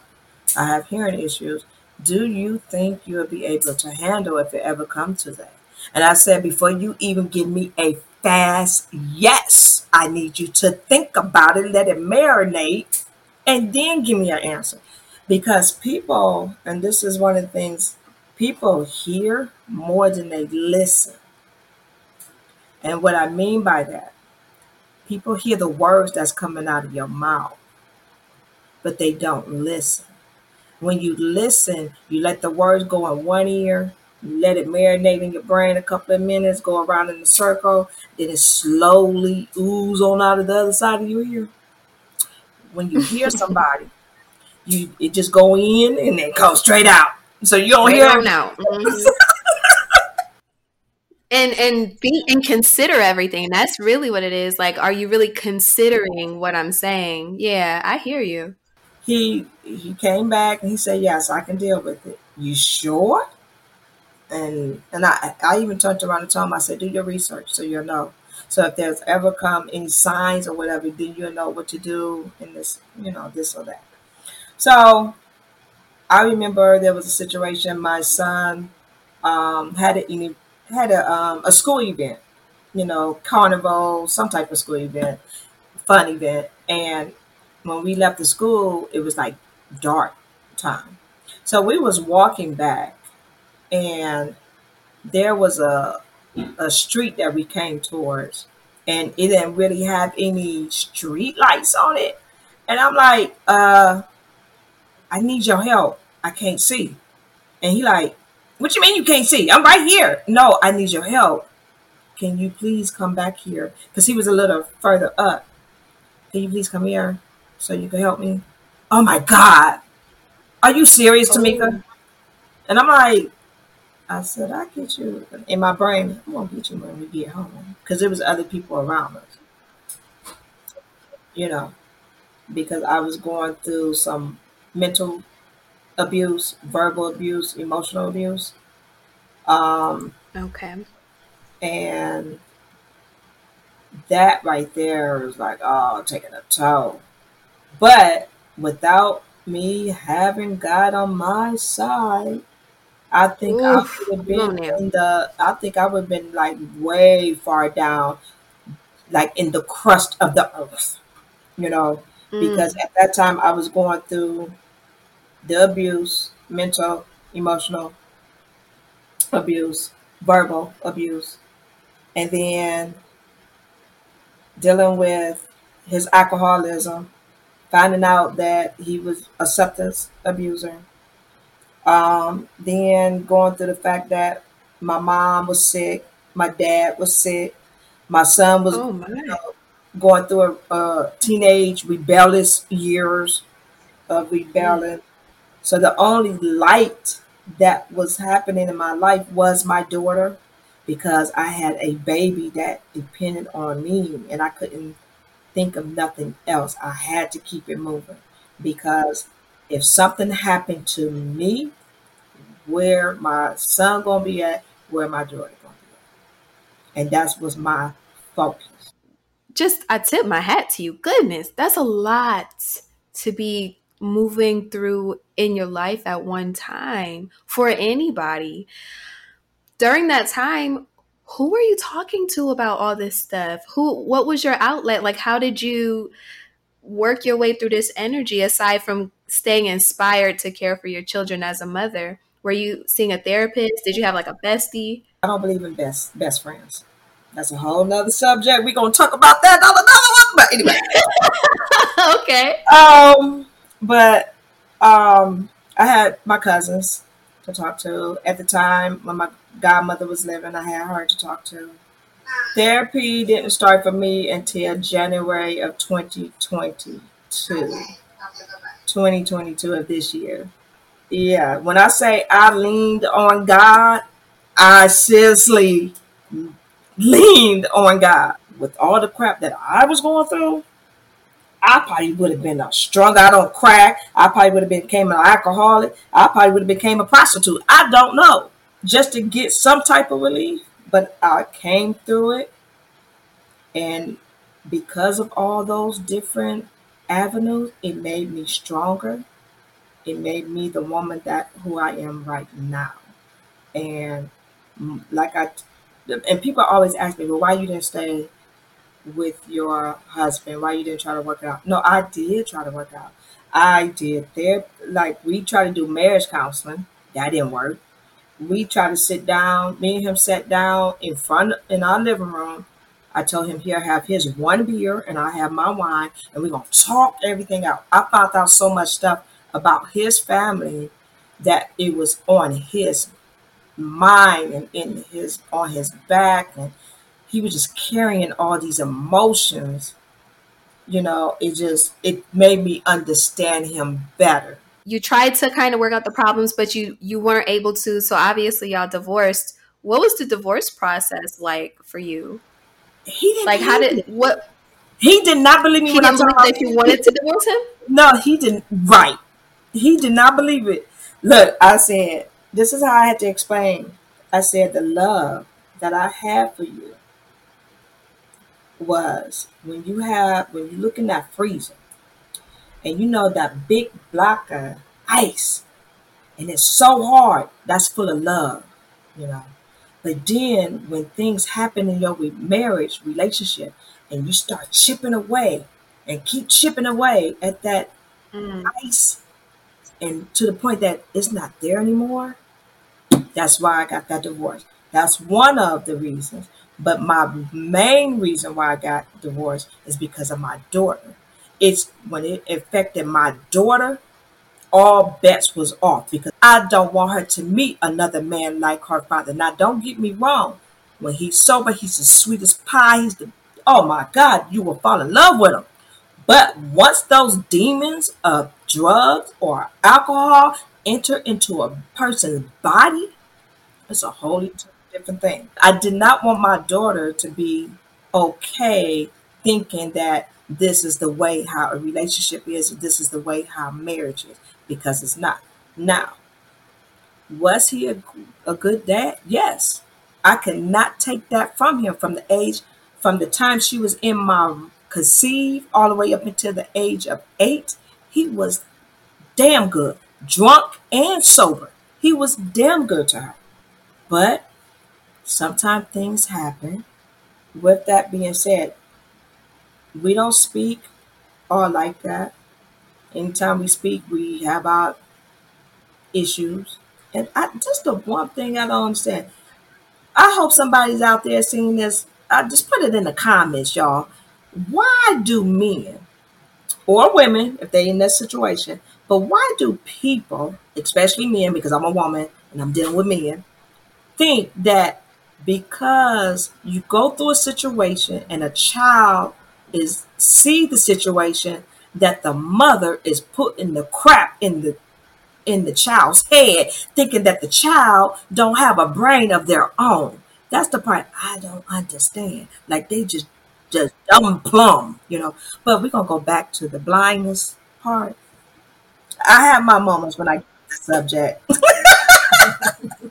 I have hearing issues. Do you think you'll be able to handle if it ever comes to that? And I said, before you even give me a fast yes, I need you to think about it, let it marinate, and then give me your answer. Because people, and this is one of the things, people hear more than they listen. And what I mean by that, people hear the words that's coming out of your mouth, but they don't listen. When you listen, you let the words go in one ear, you let it marinate in your brain a couple of minutes, go around in a circle, then it slowly oozes on out of the other side of your ear. When you hear somebody, you it just go in and then go straight out. So you don't straight hear them out. And and be and consider everything. That's really what it is. Like, are you really considering what I'm saying? Yeah, I hear you. He he came back and he said, yes, I can deal with it. You sure? And and I, I even turned around and told him, I said, do your research so you'll know. So if there's ever come any signs or whatever, then you'll know what to do in this, you know, this or that. So I remember there was a situation. My son um, had an any. had a um, a school event, you know, carnival, some type of school event, fun event. And when we left the school, it was like dark time. So we was walking back, and there was a a street that we came towards, and it didn't really have any street lights on it. And I'm like, uh, I need your help. I can't see. And he like, what you mean you can't see? I'm right here. No, I need your help. Can you please come back here? Because he was a little further up. Can you please come here so you can help me? Oh, my God. Are you serious, Tomeika? And I'm like, I said, I'll get you. In my brain, I'm going to get you when we get home. Because there was other people around us. You know, because I was going through some mental abuse, verbal abuse, emotional abuse. Um, okay. And that right there is like, oh, taking a toll. But without me having God on my side, I think Oof, I would have been in the, I think I would have been like way far down, like in the crust of the earth, you know, mm. because at that time I was going through the abuse, mental, emotional abuse, verbal abuse, and then dealing with his alcoholism, finding out that he was a substance abuser. Um, then going through the fact that my mom was sick, my dad was sick, my son was oh, my. You know, going through a, a teenage rebellious years of rebelling. Mm-hmm. So the only light that was happening in my life was my daughter, because I had a baby that depended on me and I couldn't think of nothing else. I had to keep it moving, because if something happened to me, where my son gonna be at, where my daughter gonna be at. And that was my focus. Just, I tip my hat to you. Goodness, that's a lot to be moving through in your life at one time for anybody. During that time, who were you talking to about all this stuff? Who, what was your outlet? Like, how did you work your way through this energy aside from staying inspired to care for your children as a mother? Were you seeing a therapist? Did you have like a bestie? I don't believe in best best friends. That's a whole nother subject. We're gonna talk about that on another one, but anyway. Okay. Um But um, I had my cousins, to talk to. At the time when my godmother was living, I had her to talk to. Therapy didn't start for me until January of twenty twenty-two. twenty twenty-two of this year. Yeah, when I say I leaned on God, I seriously leaned on God. With all the crap that I was going through, I probably would have been a strung out on crack. I probably would have became an alcoholic. I probably would have became a prostitute. I don't know. Just to get some type of relief. But I came through it. And because of all those different avenues, it made me stronger. It made me the woman that who I am right now. And like I, and people always ask me, well, why you didn't stay with your husband, why you didn't try to work it out? No, I did try to work out. I did there, like we try to do marriage counseling. That didn't work. We try to sit down, me and him sat down in front in our living room. I told him he'll have his one beer and I'll have my wine and we're gonna talk everything out. I found out so much stuff about his family that it was on his mind and in his on his back, and he was just carrying all these emotions. You know, it just, it made me understand him better. You tried to kind of work out the problems, but you, you weren't able to. So obviously y'all divorced. What was the divorce process like for you? He didn't like, how did, what? He did not believe me. He when didn't I believe that you wanted to divorce him? No, he didn't. Right. He did not believe it. Look, I said, this is how I had to explain. I said, the love that I have for you was when you have when you look in that freezer and you know that big block of ice and it's so hard, that's full of love, you know. But then when things happen in your marriage relationship and you start chipping away and keep chipping away at that mm. ice, and to the point that it's not there anymore, that's why I got that divorce. That's one of the reasons. But my main reason why I got divorced is because of my daughter. It's when it affected my daughter, all bets was off, because I don't want her to meet another man like her father. Now, don't get me wrong. When he's sober, he's the sweetest pie. He's the, oh my God, you will fall in love with him. But once those demons of drugs or alcohol enter into a person's body, it's a holy different thing. I did not want my daughter to be okay thinking that this is the way how a relationship is, this is the way how marriage is, because it's not. Now, was he a, a good dad? Yes. I cannot take that from him from the age, from the time she was in my conceive all the way up until the age of eight. He was damn good, drunk and sober. He was damn good to her. But sometimes things happen. With that being said, we don't speak all like that. Anytime we speak, we have our issues. And I, just the one thing I don't understand. I hope somebody's out there seeing this. I just put it in the comments, y'all. Why do men or women, if they're in that situation, but why do people, especially men, because I'm a woman and I'm dealing with men, think that because you go through a situation and a child is see the situation that the mother is putting the crap in the in the child's head, thinking that the child don't have a brain of their own. That's the part I don't understand. Like they just just dumb plumb, you know. But we're gonna go back to the blindness part. I have my moments when I get to the subject.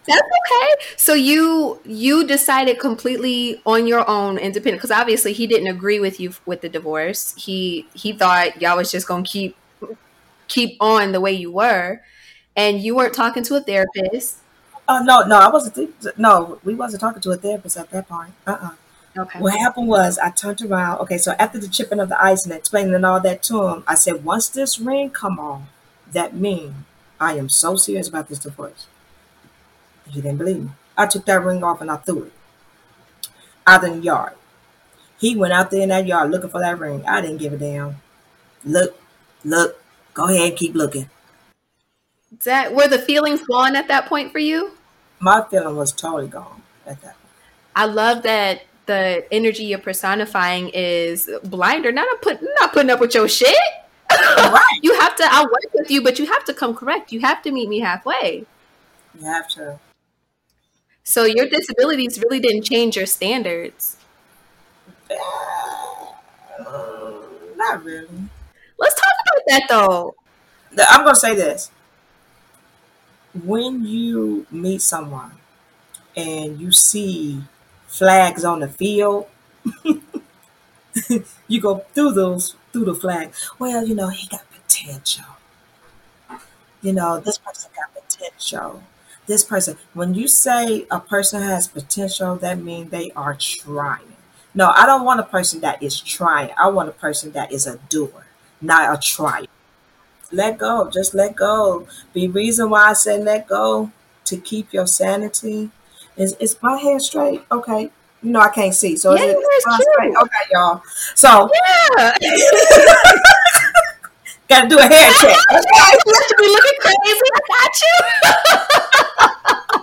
That's okay. So you you decided completely on your own, independent, because obviously he didn't agree with you with the divorce. He he thought y'all was just gonna keep keep on the way you were, and you weren't talking to a therapist. Oh uh, no, no, I wasn't. Th- no, we wasn't talking to a therapist at that point. Uh uh-uh. uh. Okay. What happened was I turned around. Okay, so after the chipping of the ice and explaining all that to him, I said, once this ring come on, that means I am so serious about this divorce. He didn't believe me. I took that ring off and I threw it out in the yard. He went out there in that yard looking for that ring. I didn't give a damn. Look, look, go ahead and keep looking. Is that, were the feelings gone at that point for you? My feeling was totally gone at that point. I love that the energy you're personifying is blinder. Not, I'm put, not putting up with your shit. Right. You have to, I'll work with you, but you have to come correct. You have to meet me halfway. You have to. So your disabilities really didn't change your standards. Uh, not really. Let's talk about that, though. I'm going to say this. When you meet someone and you see flags on the field, you go through those, through the flag. Well, you know, he got potential. You know, this person got potential. This person, when you say a person has potential, that means they are trying. No, I don't want a person that is trying. I want a person that is a doer, not a trier. Let go. Just let go. The reason why I said let go, to keep your sanity, is is my hair straight? Okay. You know I can't see. So yeah, is it, is my straight? Okay, y'all. So yeah. Gotta do a hair check. Okay. You have to be looking crazy. I got you.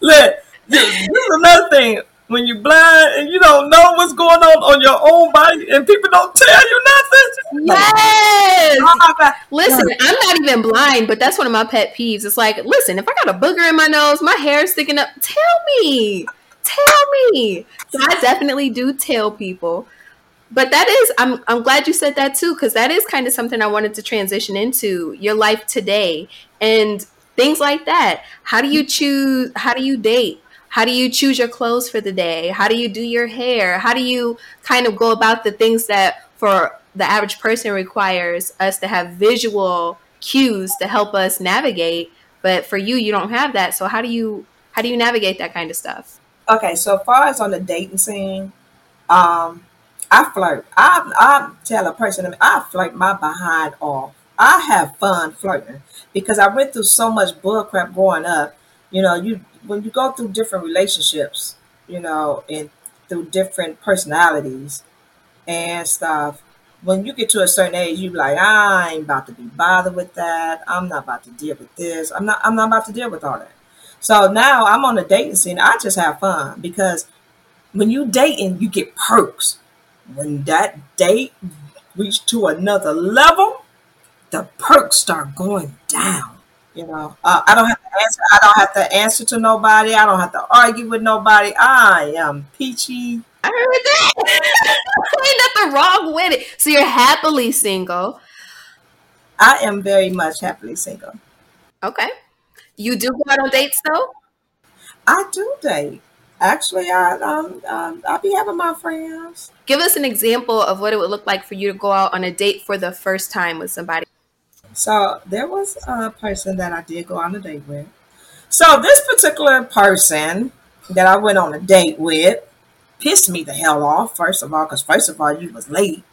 Look, this is another thing. When you're blind and you don't know what's going on on your own body and people don't tell you nothing. Yes. Oh, listen, no. I'm not even blind, but that's one of my pet peeves. It's like, listen, if I got a booger in my nose, my hair is sticking up, tell me. Tell me. So I definitely do tell people. But that is, I'm I'm glad you said that too, because that is kind of something I wanted to transition into, your life today and things like that. How do you choose? How do you date? How do you choose your clothes for the day? How do you do your hair? How do you kind of go about the things that for the average person requires us to have visual cues to help us navigate? But for you, you don't have that. So how do you how do you navigate that kind of stuff? Okay, so far as on the dating scene, um, I flirt. I, I tell a person, I flirt my behind off. I have fun flirting because I went through so much bullcrap growing up. You know, you when you go through different relationships, you know, and through different personalities and stuff, when you get to a certain age, you be like, I ain't about to be bothered with that. I'm not about to deal with this. I'm not I'm not about to deal with all that. So now I'm on the dating scene. I just have fun because when you dating, you get perks. When that date reach to another level, the perks start going down. You know, uh, I don't have to answer. I don't have to answer to nobody. I don't have to argue with nobody. I am peachy. I heard that. Ain't nothing wrong with it. So you're happily single. I am very much happily single. Okay. You do go out on dates though? I do date. Actually, I um, um I be having my friends. Give us an example of what it would look like for you to go out on a date for the first time with somebody. So there was a person that I did go on a date with. So this particular person that I went on a date with pissed me the hell off, first of all, because first of all, you was late.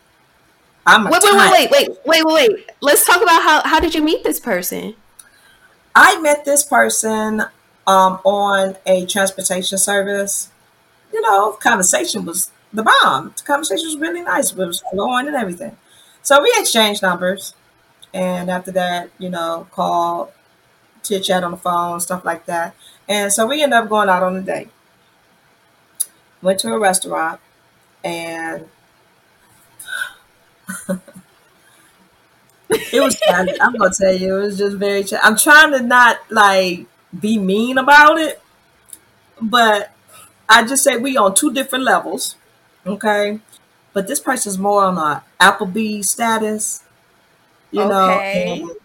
I'm a wait, wait, wait, wait, wait, wait, wait. Let's talk about how, how did you meet this person? I met this person um, on a transportation service. You know, conversation was the bomb. The conversation was really nice. It was flowing and everything. So we exchanged numbers. And after that, you know, call, chit chat on the phone, stuff like that. And so we ended up going out on a date. Went to a restaurant and it was, I'm going to tell you, it was just very, ch- I'm trying to not like be mean about it, but I just say we on two different levels. Okay. But this person's more on a Applebee's status. You okay. know,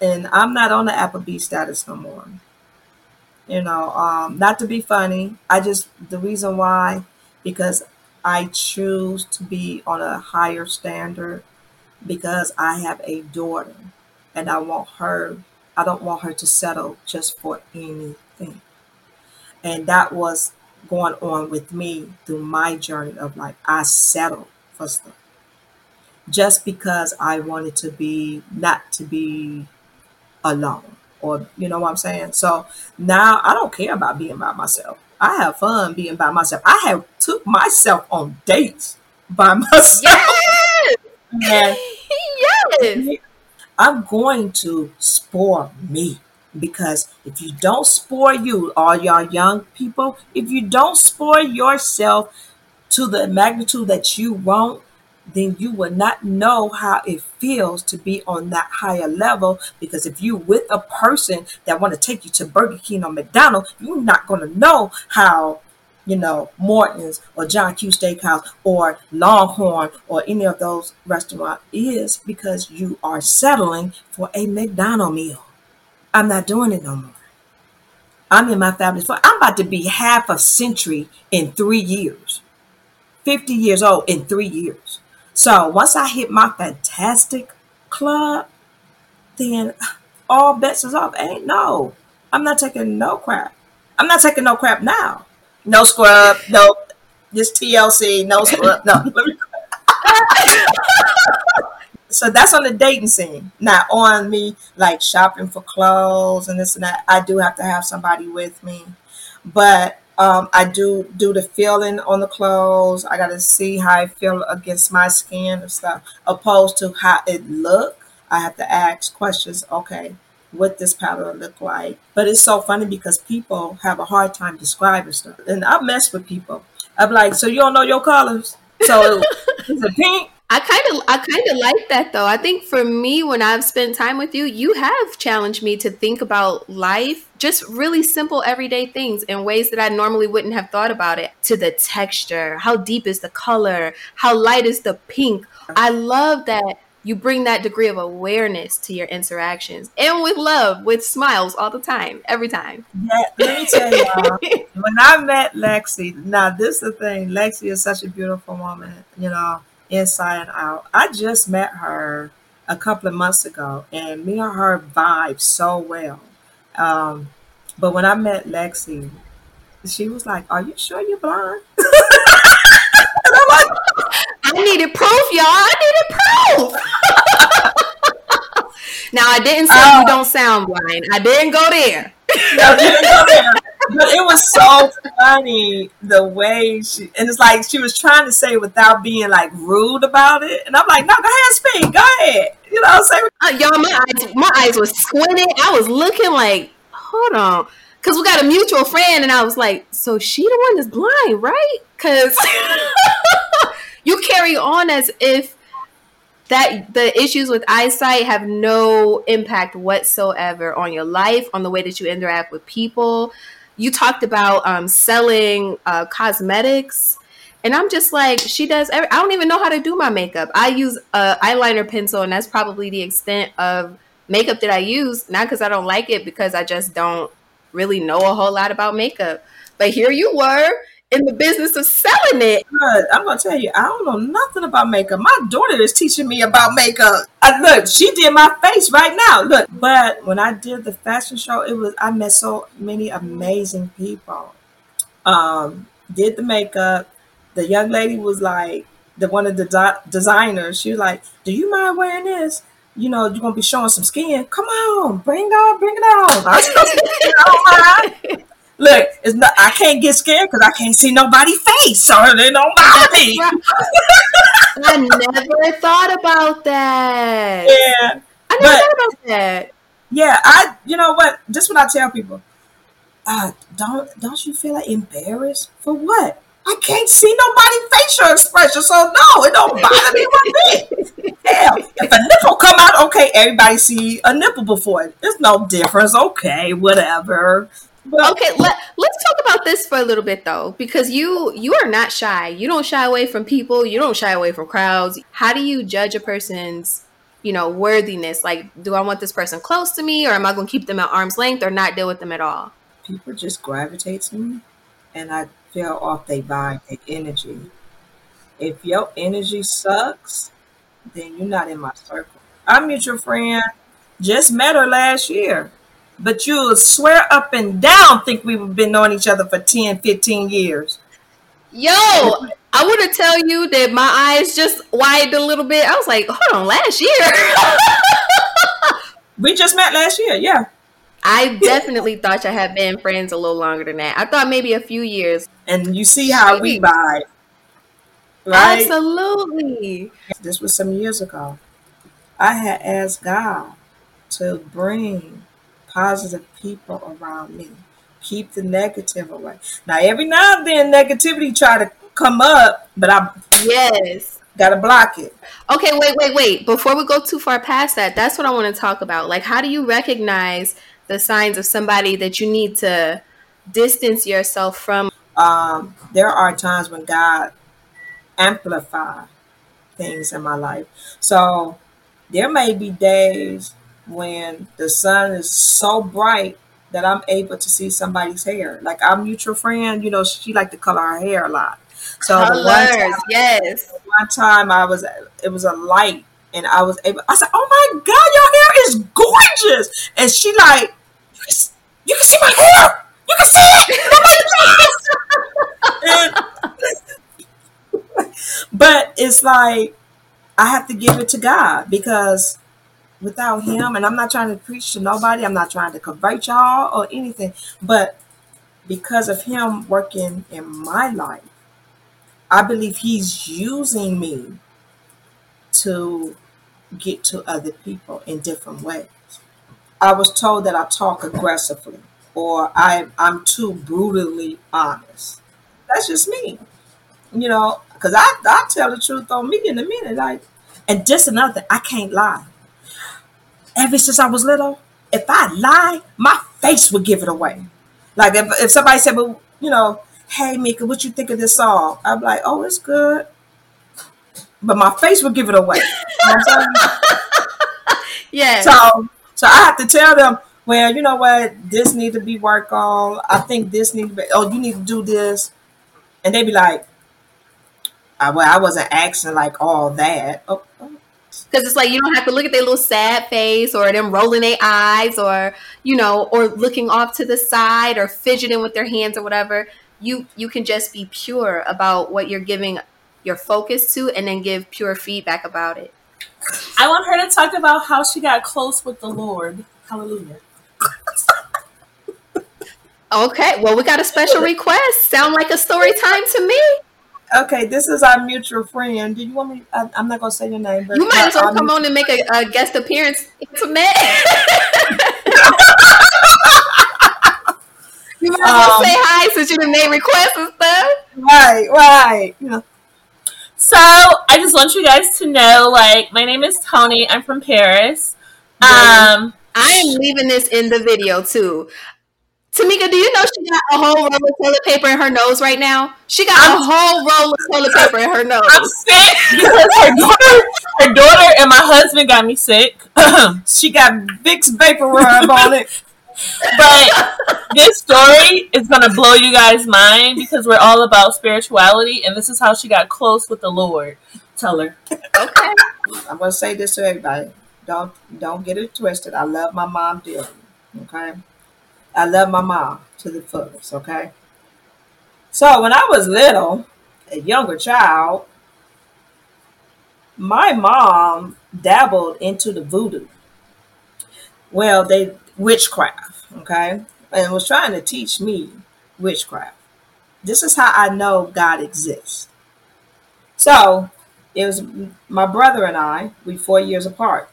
and, and I'm not on the Applebee status no more. You know, um, not to be funny. I just, the reason why, because I choose to be on a higher standard because I have a daughter and I want her, I don't want her to settle just for anything. And that was going on with me through my journey of like, I settled for stuff. Just because I wanted to be, not to be alone, or you know what I'm saying? So now I don't care about being by myself. I have fun being by myself. I have took myself on dates by myself. Yes. And yes. I'm going to spoil me. Because if you don't spoil you, all y'all young people, if you don't spoil yourself to the magnitude that you want, then you will not know how it feels to be on that higher level. Because if you're with a person that want to take you to Burger King or McDonald's, you're not going to know how, you know, Morton's or John Q Steakhouse or Longhorn or any of those restaurants is, because you are settling for a McDonald's meal. I'm not doing it no more. I'm in my family. So I'm about to be half a century in three years. fifty years old in three years. So once I hit my fantastic club, then all bets is off. Ain't no. I'm not taking no crap. I'm not taking no crap now. No scrub. No. Just T L C. No scrub. No. So that's on the dating scene, not on me, like shopping for clothes and this and that. I do have to have somebody with me, but um, I do do the feeling on the clothes. I got to see how I feel against my skin and stuff, opposed to how it look. I have to ask questions. Okay, what this pattern look like? But it's so funny because people have a hard time describing stuff. And I mess with people. I'm like, so you don't know your colors? So it's a pink. I kind of I kind of like that, though. I think for me, when I've spent time with you, you have challenged me to think about life, just really simple everyday things in ways that I normally wouldn't have thought about it. To the texture, how deep is the color, how light is the pink. I love that you bring that degree of awareness to your interactions, and with love, with smiles all the time, every time. Yeah, let me tell y'all, when I met Lexi, now this is the thing, Lexi is such a beautiful woman, you know, inside and out. I just met her a couple of months ago, and me and her vibe so well. Um, but when I met Lexi, she was like, "Are you sure you're blind?" And I'm like, "I needed proof, y'all. I needed proof." Now, I didn't say oh. You don't sound blind. I didn't go there. No, didn't go there. But it was so funny the way she, and it's like she was trying to say without being like rude about it. And I'm like, no, go ahead, speak. Go ahead. You know what I'm saying? Uh, y'all, my eyes, my eyes were squinting. I was looking like, hold on. Because we got a mutual friend, and I was like, so she the one that's blind, right? Because you carry on as if that the issues with eyesight have no impact whatsoever on your life, on the way that you interact with people. You talked about um, selling uh, cosmetics, and I'm just like, she does every- I don't even know how to do my makeup. I use an eyeliner pencil, and that's probably the extent of makeup that I use. Not because I don't like it, because I just don't really know a whole lot about makeup. But here you were in the business of selling it. Look, I'm going to tell you, I don't know nothing about makeup. My daughter is teaching me about makeup. I, look, she did my face right now. Look, but when I did the fashion show, it was I met so many amazing people. Um, did the makeup. The young lady was like, the one of the do- designers, she was like, do you mind wearing this? You know, you're going to be showing some skin. Come on, bring it on, bring it on. I don't mind. Look, it's not. I can't get scared because I can't see nobody's face, so they don't mind me. I never thought about that. Yeah, I never but, thought about that. Yeah, I. You know what? Just what I tell people. Uh, don't don't you feel like embarrassed for what? I can't see nobody's facial expression, so no, it don't bother me one bit. Hell, if a nipple come out, okay, everybody see a nipple before it. There's no difference. Okay, whatever. Well, okay, let, let's talk about this for a little bit, though, because you you are not shy. You don't shy away from people. You don't shy away from crowds. How do you judge a person's, you know, worthiness? Like, do I want this person close to me, or am I going to keep them at arm's length or not deal with them at all? People just gravitate to me, and I feel off their vibe, their energy. If your energy sucks, then you're not in my circle. Our mutual friend just met her last year. But you'll swear up and down think we've been knowing each other for ten, fifteen years. Yo, I want to tell you that my eyes just widened a little bit. I was like, hold on, last year. We just met last year, yeah. I definitely thought y'all had been friends a little longer than that. I thought maybe a few years. And you see how maybe. We vibe, right? Absolutely. This was some years ago. I had asked God to bring positive people around me. Keep the negative away. Now, every now and then, negativity try to come up, but I yes gotta block it. Okay, wait, wait, wait. Before we go too far past that, that's what I want to talk about. Like, how do you recognize the signs of somebody that you need to distance yourself from? Um, there are times when God amplifies things in my life. So there may be days when the sun is so bright that I'm able to see somebody's hair. Like our mutual friend, you know, she liked to color her hair a lot. So Colors, one time, yes. One time I was, it was a light, and I was able. I said, "Oh my God, your hair is gorgeous!" And she like, "You can, you can see my hair. You can see it." And, but it's like I have to give it to God, because without him, and I'm not trying to preach to nobody, I'm not trying to convert y'all or anything, but because of him working in my life, I believe he's using me to get to other people in different ways. I was told that I talk aggressively, or I, I'm too brutally honest. That's just me, you know, because I, I tell the truth on me in a minute. Like, and just another thing, I can't lie. Ever since I was little, if I lie, my face would give it away. Like if, if somebody said, well, you know, hey, Mika, what you think of this song? I'm like, oh, it's good. But my face would give it away. You know yeah. So so I have to tell them, well, you know what? This needs to be worked on. I think this needs to be, oh, you need to do this. And they be like, I, well, I wasn't acting like all that. Oh, oh. Because it's like you don't have to look at their little sad face or them rolling their eyes or, you know, or looking off to the side or fidgeting with their hands or whatever. You you can just be pure about what you're giving your focus to and then give pure feedback about it. I want her to talk about how she got close with the Lord. Hallelujah. Okay. Well, we got a special request. Sound like a story time to me. Okay, this is our mutual friend. Do you want me? I, I'm not gonna say your name, but you might as well come on and make a, a guest appearance. Intimate. You might as well um, say hi since you didn't make requests and stuff. Right, right. Yeah. So I just want you guys to know, like, my name is Tony. I'm from Paris. Um, I am leaving this in the video too. Tomeika, do you know she got a whole roll of toilet paper in her nose right now? She got I'm, a whole roll of toilet paper in her nose. I'm sick because her daughter, her daughter and my husband got me sick. She got Vicks vapor rub on it. But this story is going to blow you guys' mind because we're all about spirituality, and this is how she got close with the Lord. Tell her. Okay. I'm going to say this to everybody. Don't, don't get it twisted. I love my mom dearly. Okay? I love my mom to the fullest, okay? So when I was little, a younger child, my mom dabbled into the voodoo. Well, they witchcraft, okay? And was trying to teach me witchcraft. This is how I know God exists. So it was my brother and I, we four years apart.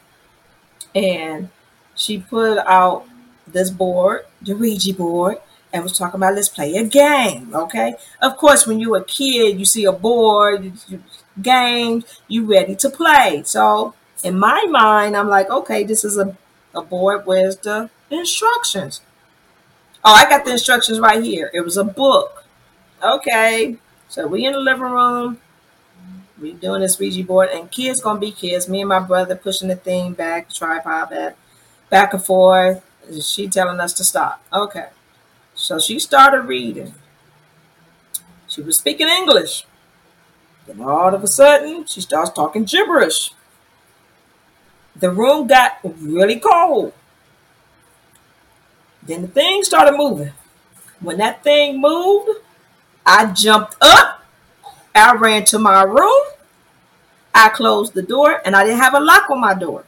And she put out this board, the Ouija board, and was talking about let's play a game. Okay, of course, when you're a kid, you see a board, you, you, games, you ready to play. So in my mind, I'm like, okay, this is a, a board. Where's the instructions? Oh, I got the instructions right here. It was a book. Okay, so we in the living room, we doing this Ouija board, and kids gonna be kids. Me and my brother pushing the thing back, tripod back, back and forth. She telling us to stop. Okay. So she started reading. She was speaking English. Then all of a sudden, she starts talking gibberish. The room got really cold. Then the thing started moving. When that thing moved, I jumped up. I ran to my room. I closed the door, and I didn't have a lock on my door.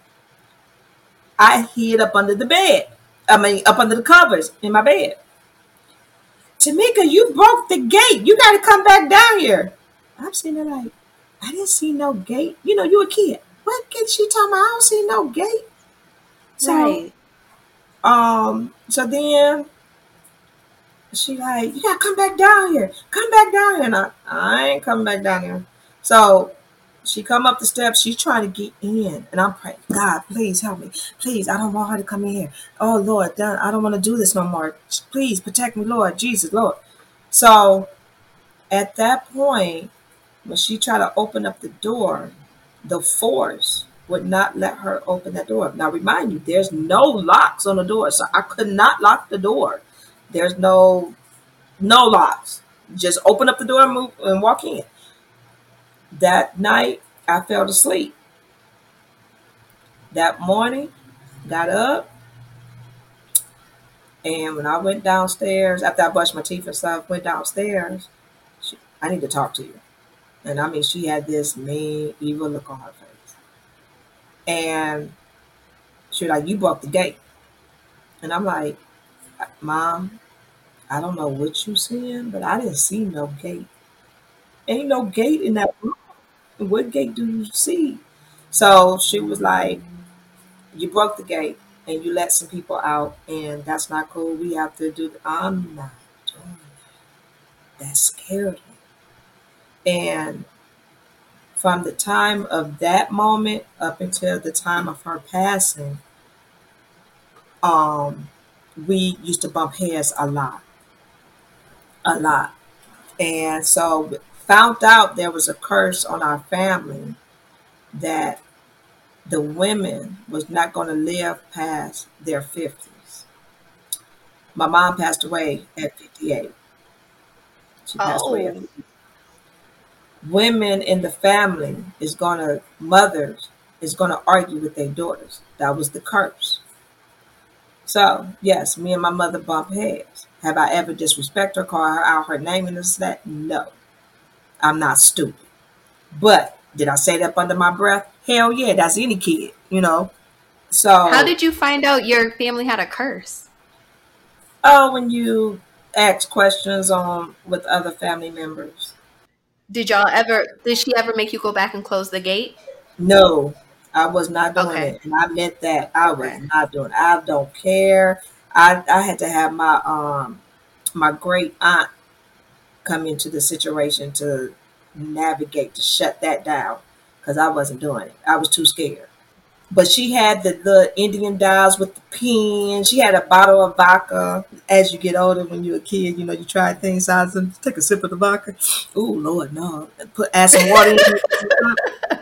I hid up under the bed. I mean, up under the covers in my bed. Tomeika, you broke the gate. You got to come back down here. I'm sitting there like, I didn't see no gate. You know, you a kid. what can she talking about? I don't see no gate. So, right. Um, so then she like, yeah, come back down here. Come back down here. And I, I ain't coming back down here. So she come up the steps. She's trying to get in. And I'm praying, God, please help me. Please, I don't want her to come in here. Oh, Lord, I don't want to do this no more. Please protect me, Lord. Jesus, Lord. So at that point, when she tried to open up the door, the force would not let her open that door. Now, remind you, there's no locks on the door. So I could not lock the door. There's no, no locks. Just open up the door and move and walk in. That night, I fell asleep. That morning, got up. And when I went downstairs, after I brushed my teeth and stuff, went downstairs, she, I need to talk to you. And I mean, she had this mean, evil look on her face. And she was like, you broke the gate. And I'm like, Mom, I don't know what you seeing, but I didn't see no gate. Ain't no gate in that room. What gate do you see? So she was like, you broke the gate and you let some people out, and that's not cool. We have to do that. I'm not doing that. That scared me. And from the time of that moment up until the time of her passing, um, we used to bump heads a lot, a lot. And so found out there was a curse on our family that the women was not going to live past their fifties. My mom passed away at fifty-eight. She passed oh. away at fifty-eight. Women in the family is going to, mothers is going to argue with their daughters. That was the curse. So, yes, me and my mother bump heads. Have I ever disrespected her, called her out, her name and this, that? No. I'm not stupid. But did I say that under my breath? Hell yeah, that's any kid, you know. So, how did you find out your family had a curse? Oh, when you ask questions on with other family members. Did y'all ever, did she ever make you go back and close the gate? No, I was not doing okay. it. And I meant that. I was okay. not doing it. I don't care. I, I had to have my um my great aunt come into the situation to navigate, to shut that down, because I wasn't doing it. I was too scared. But she had the, the Indian dolls with the pin. She had a bottle of vodka. As you get older, when you're a kid, you know, you try things out and take a sip of the vodka. Oh, Lord, no. Put, add some water in it.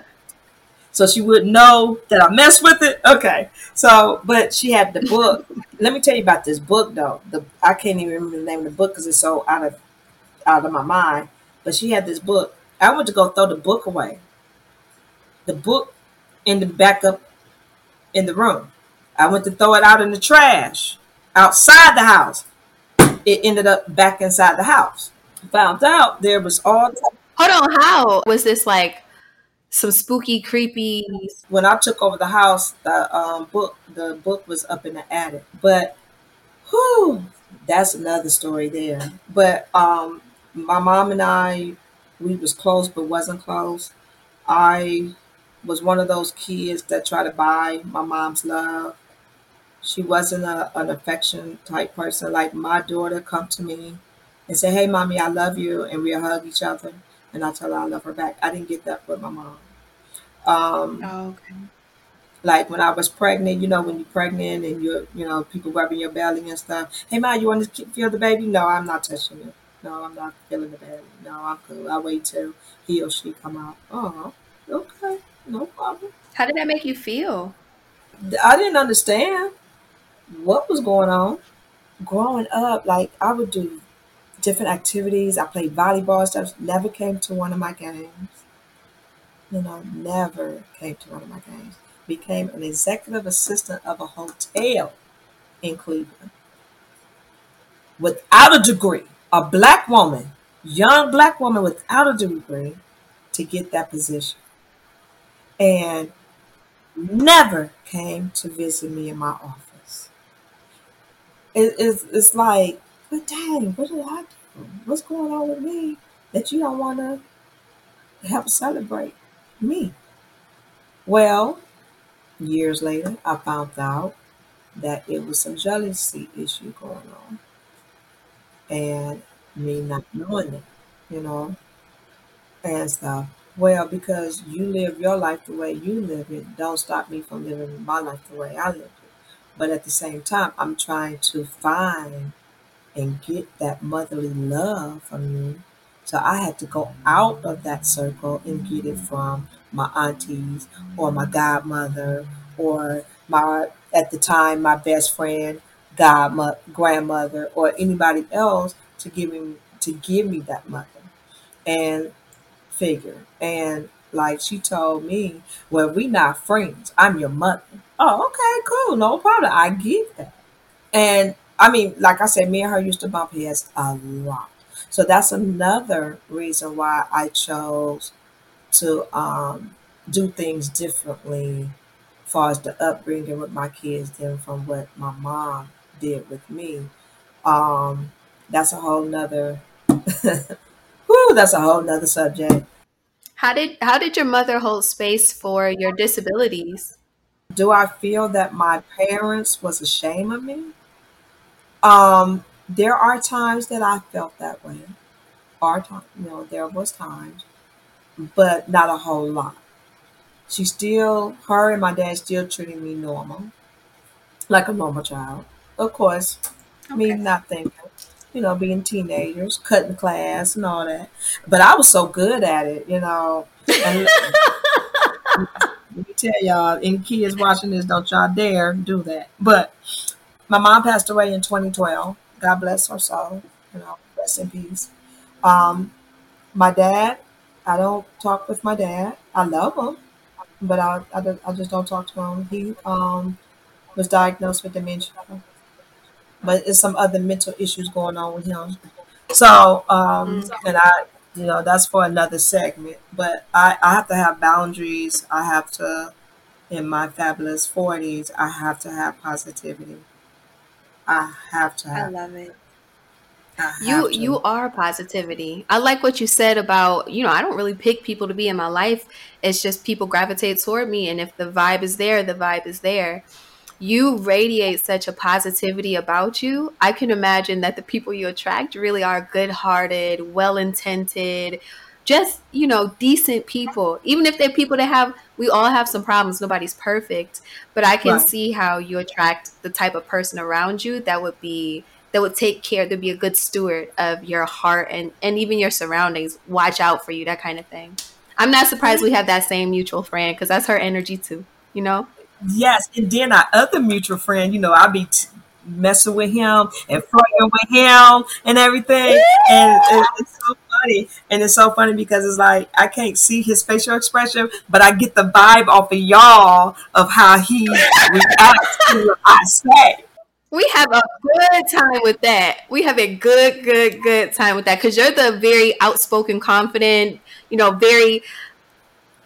So she wouldn't know that I messed with it. Okay. So, but she had the book. Let me tell you about this book, though. The, I can't even remember the name of the book because it's so out of, out of my mind. But she had this book. I went to go throw the book away. The book in the back up in the room. I went to throw it out in the trash outside the house. It ended up back inside the house. Found out there was all type- Hold on, how was this, like some spooky, creepy? When I took over the house, the um book the book was up in the attic. But whew, that's another story there. But um my mom and I, we was close but wasn't close. I was one of those kids that try to buy my mom's love. She wasn't a, an affection type person. Like my daughter come to me and say, hey, Mommy, I love you. And we'll hug each other. And I tell her I love her back. I didn't get that with my mom. Um, oh, okay. Like when I was pregnant, you know, when you're pregnant and you're, you know, people rubbing your belly and stuff. Hey, Mom, you want to feel the baby? No, I'm not touching it. No, I'm not feeling the baby. No, I'm cool. I wait till he or she come out. Oh, okay. No problem. How did that make you feel? I didn't understand what was going on. Growing up, like I would do different activities. I played volleyball and stuff. Never came to one of my games. You know, never came to one of my games. Became an executive assistant of a hotel in Cleveland. Without a degree, a black woman, young black woman without a degree to get that position. And never came to visit me in my office. It, it's, it's like, but dang, what did I do? What's going on with me that you don't want to help celebrate me? Well, years later, I found out that it was some jealousy issue going on and me not knowing it, you know, and stuff. Well, because you live your life the way you live it, don't stop me from living my life the way I live it. But at the same time, I'm trying to find and get that motherly love from you. So I had to go out of that circle and get it from my aunties or my godmother or my, at the time, my best friend, godmother, grandmother, or anybody else to give me, to give me that mother and figure. And like she told me, well, we not friends. I'm your mother. Oh, okay, cool. No problem. I get that. And I mean, like I said, me and her used to bump heads a lot. So that's another reason why I chose to um, do things differently as far as the upbringing with my kids than from what my mom did with me. Um, that's a whole nother, whew, that's a whole nother subject. How did, how did your mother hold space for your disabilities? Do I feel that my parents was ashamed of me? Um, there are times that I felt that way. Are time, you know, there was times, but not a whole lot. She still, her and my dad still treating me normal, like a normal child. Of course, okay. Me not thinking, you know, being teenagers, cutting class and all that. But I was so good at it, you know. And let me tell y'all, any kids watching this, don't y'all dare do that. But my mom passed away in twenty twelve. God bless her soul. You know, rest in peace. Um, my dad, I don't talk with my dad. I love him, but I, I, I just don't talk to him. He um, was diagnosed with dementia, but it's some other mental issues going on with him. So, um, and I, you know, that's for another segment, but I, I have to have boundaries. I have to, in my fabulous forties, I have to have positivity. I have to. Have I love it. I you to. You are positivity. I like what you said about, you know, I don't really pick people to be in my life. It's just people gravitate toward me. And if the vibe is there, the vibe is there. You radiate such a positivity about you. I can imagine that the people you attract really are good-hearted, well-intended, just, you know, decent people. Even if they're people that have, we all have some problems. Nobody's perfect, but I can right. see how you attract the type of person around you that would be, that would take care, to be a good steward of your heart and, and even your surroundings, watch out for you, that kind of thing. I'm not surprised we have that same mutual friend because that's her energy too, you know? Yes. And then our other mutual friend, you know, I'll be t- messing with him and flirting with him and everything. Yeah! And, and it's so funny. And it's so funny because it's like, I can't see his facial expression, but I get the vibe off of y'all of how he reacts to what I say. We have a good time with that. We have a good, good, good time with that. Because you're the very outspoken, confident, you know, very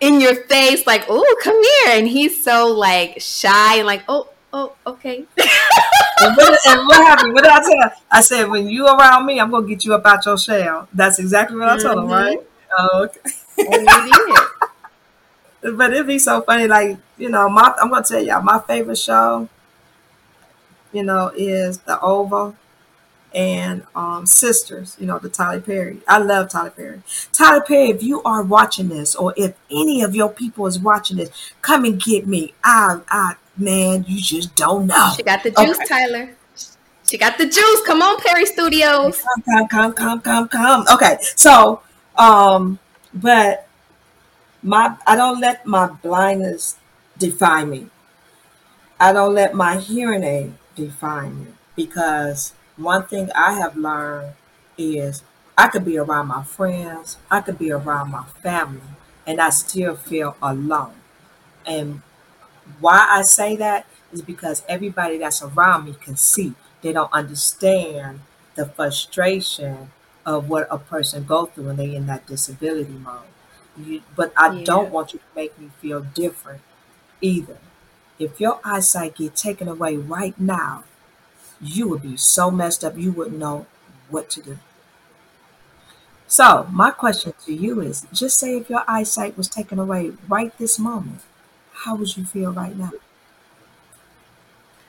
in your face, like, oh, come here. And he's so like shy and like, oh, oh, okay. And what, and what happened? What did I tell him? I said, when you around me, I'm going to get you up out your shell. That's exactly what I told mm-hmm. him, right? Oh, okay. And you did. But it'd be so funny. Like, you know, my, I'm going to tell y'all, my favorite show, you know, is The Oval and um, Sisters, you know, the Tyler Perry. I love Tyler Perry. Tyler Perry, if you are watching this or if any of your people is watching this, come and get me. I, I, Man, you just don't know. She got the juice, okay. Tyler. She got the juice. Come on, Perry Studios. Come, come, come, come, come. Okay, so, um, but my, I don't let my blindness define me. I don't let my hearing aid define me because one thing I have learned is I could be around my friends, I could be around my family, and I still feel alone. And why I say that is because everybody that's around me can see. They don't understand the frustration of what a person goes through when they're in that disability mode. You, but I yeah. don't want you to make me feel different either. If your eyesight get taken away right now, you would be so messed up you wouldn't know what to do. So my question to you is, just say if your eyesight was taken away right this moment, how would you feel right now?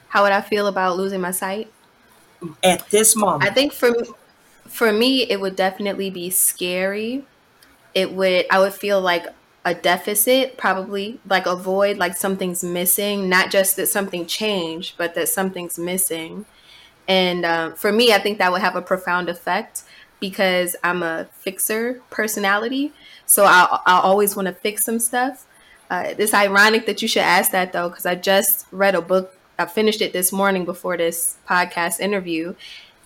How would I feel about losing my sight? At this moment. I think for me, for me, it would definitely be scary. It would, I would feel like a deficit, probably like a void, like something's missing, not just that something changed, but that something's missing. And uh, for me, I think that would have a profound effect because I'm a fixer personality. So I, I always want to fix some stuff. Uh, it's ironic that you should ask that, though, because I just read a book. I finished it this morning before this podcast interview.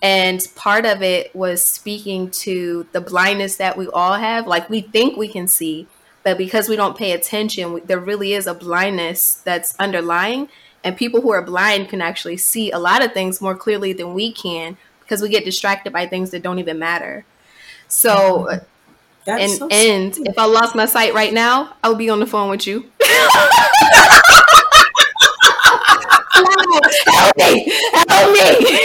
And part of it was speaking to the blindness that we all have. Like, we think we can see, but because we don't pay attention, we, there really is a blindness that's underlying. And people who are blind can actually see a lot of things more clearly than we can because we get distracted by things that don't even matter. So, and, so and if I lost my sight right now, I would be on the phone with you. Help me! Help me!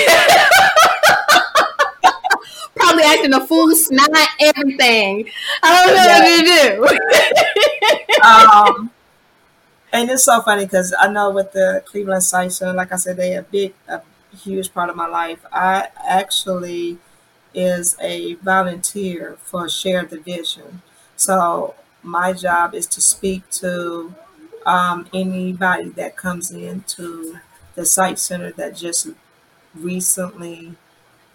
Probably acting a fool, snot, everything. I don't know yeah. what to do. um, and it's so funny because I know with the Cleveland Sight Center, like I said, they a big, a huge part of my life. I actually is a volunteer for Share the Vision. So my job is to speak to um, anybody that comes into the Sight Center that just recently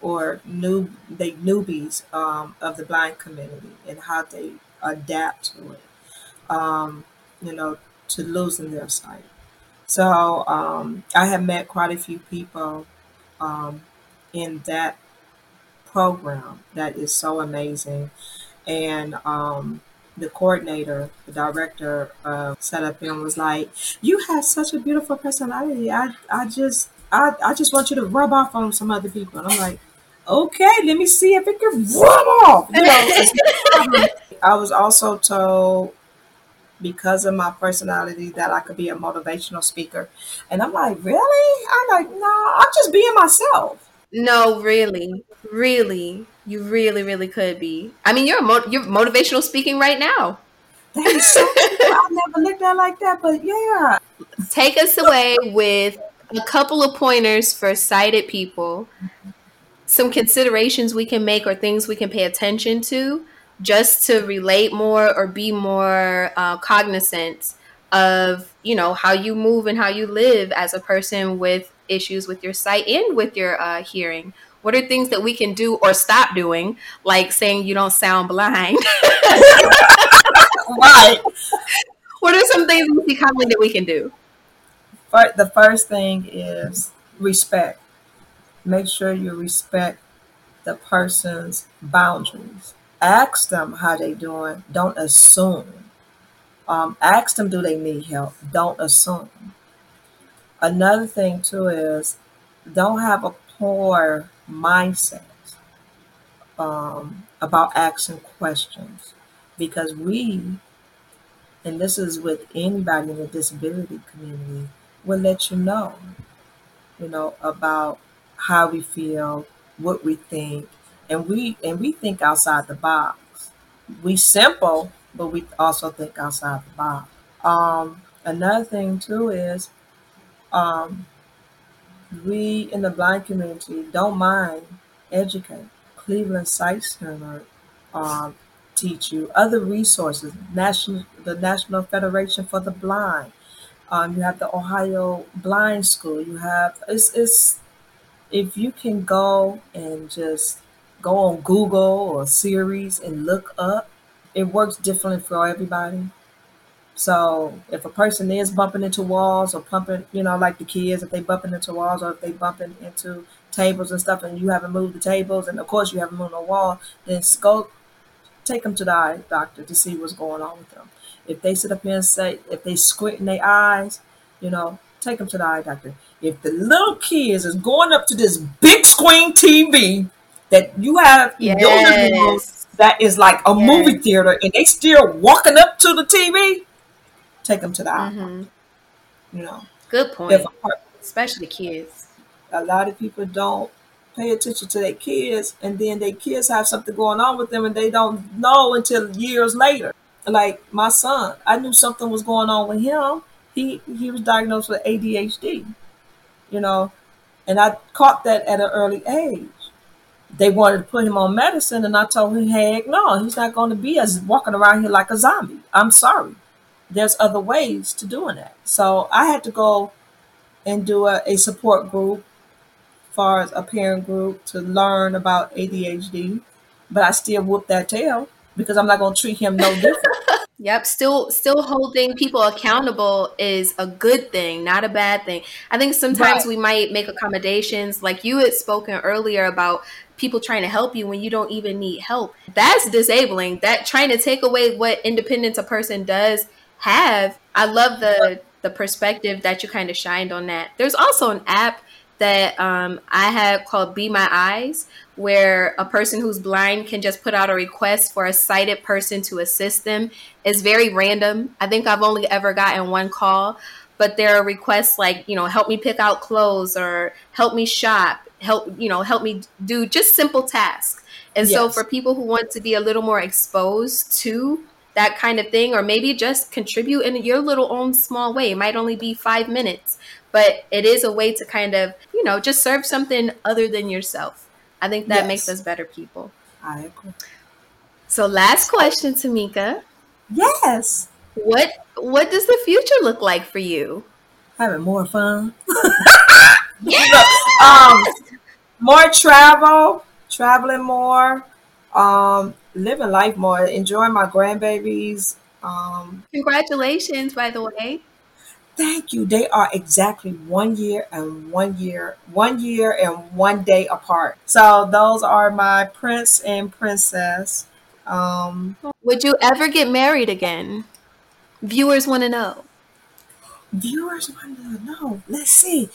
or new they newbies um, of the blind community and how they adapt to it, um, you know, to losing their sight. So um, I have met quite a few people um, in that program that is so amazing. And um, the coordinator, the director of uh, Set Up Film was like, you have such a beautiful personality. I, I just I, I just want you to rub off on some other people. And I'm like, okay, let me see if it can rub off. You know, I was also told because of my personality that I could be a motivational speaker. And I'm like, really? I'm like, no, I'm just being myself. No, really, really. You really, really could be. I mean, you're mo- you're motivational speaking right now. That is so cool. I never looked at it like that, but yeah. Take us away with a couple of pointers for sighted people. Some considerations we can make or things we can pay attention to just to relate more or be more uh, cognizant of, you know, how you move and how you live as a person with issues with your sight and with your uh, hearing. What are things that we can do or stop doing, like saying you don't sound blind? Right. What are some things we see commonly that we can do? But the first thing is respect. Make sure you respect the person's boundaries. Ask them how they're doing. Don't assume. Um, ask them, do they need help? Don't assume. Another thing, too, is don't have a poor mindset um, about asking questions, because we, and this is with anybody in the disability community, will let you know, you know, about how we feel, what we think, and we and we think outside the box. We simple, but we also think outside the box. Um, another thing too is, um, we in the blind community don't mind educating. Cleveland Sight Center um, teach you other resources. National, the National Federation for the Blind. Um, you have the Ohio Blind School. You have it's it's if you can go and just go on Google or series and look up, it works differently for everybody. So if a person is bumping into walls or pumping, you know, like the kids, if they bumping into walls or if they bumping into tables and stuff, and you haven't moved the tables, and of course you haven't moved no wall, then go take them to the eye doctor to see what's going on with them. If they sit up here and say, if they squint in their eyes, you know, take them to the eye doctor. If the little kids is going up to this big screen T V that you have yes. in your living room that is like a yes. movie theater, and they still walking up to the T V, take them to the eye mm-hmm. doctor. You know, good point. If, especially kids. A lot of people don't pay attention to their kids, and then their kids have something going on with them, and they don't know until years later. Like my son, I knew something was going on with him. he, he was diagnosed with A D H D, you know, and I caught that at an early age. They wanted to put him on medicine, and I told him, heck no, he's not going to be as walking around here like a zombie. I'm sorry. There's other ways to doing that. So I had to go and do a, a support group, as far as a parent group, to learn about A D H D. But I still whoop that tail because I'm not going to treat him no different. Yep. Still, still holding people accountable is a good thing, not a bad thing. I think sometimes right. we might make accommodations, like you had spoken earlier about people trying to help you when you don't even need help. That's disabling. That trying to take away what independence a person does have. I love the the perspective that you kind of shined on that. There's also an app that um, I have called Be My Eyes, where a person who's blind can just put out a request for a sighted person to assist them. It's very random. I think I've only ever gotten one call, but there are requests like, you know, help me pick out clothes, or help me shop, help, you know, help me do just simple tasks. And yes. So for people who want to be a little more exposed to that kind of thing, or maybe just contribute in your little own small way, it might only be five minutes, but it is a way to kind of, you know, just serve something other than yourself. I think that yes. makes us better people. I agree. So last question, Tomeika. Yes. What What does the future look like for you? Having more fun. Yes! um, more travel, traveling more, um, living life more, enjoying my grandbabies. Um, Congratulations, by the way. Thank you. They are exactly one year and one year, one year and one day apart. So those are my prince and princess. Um, Would you ever get married again? Viewers want to know. Viewers want to know. Let's see.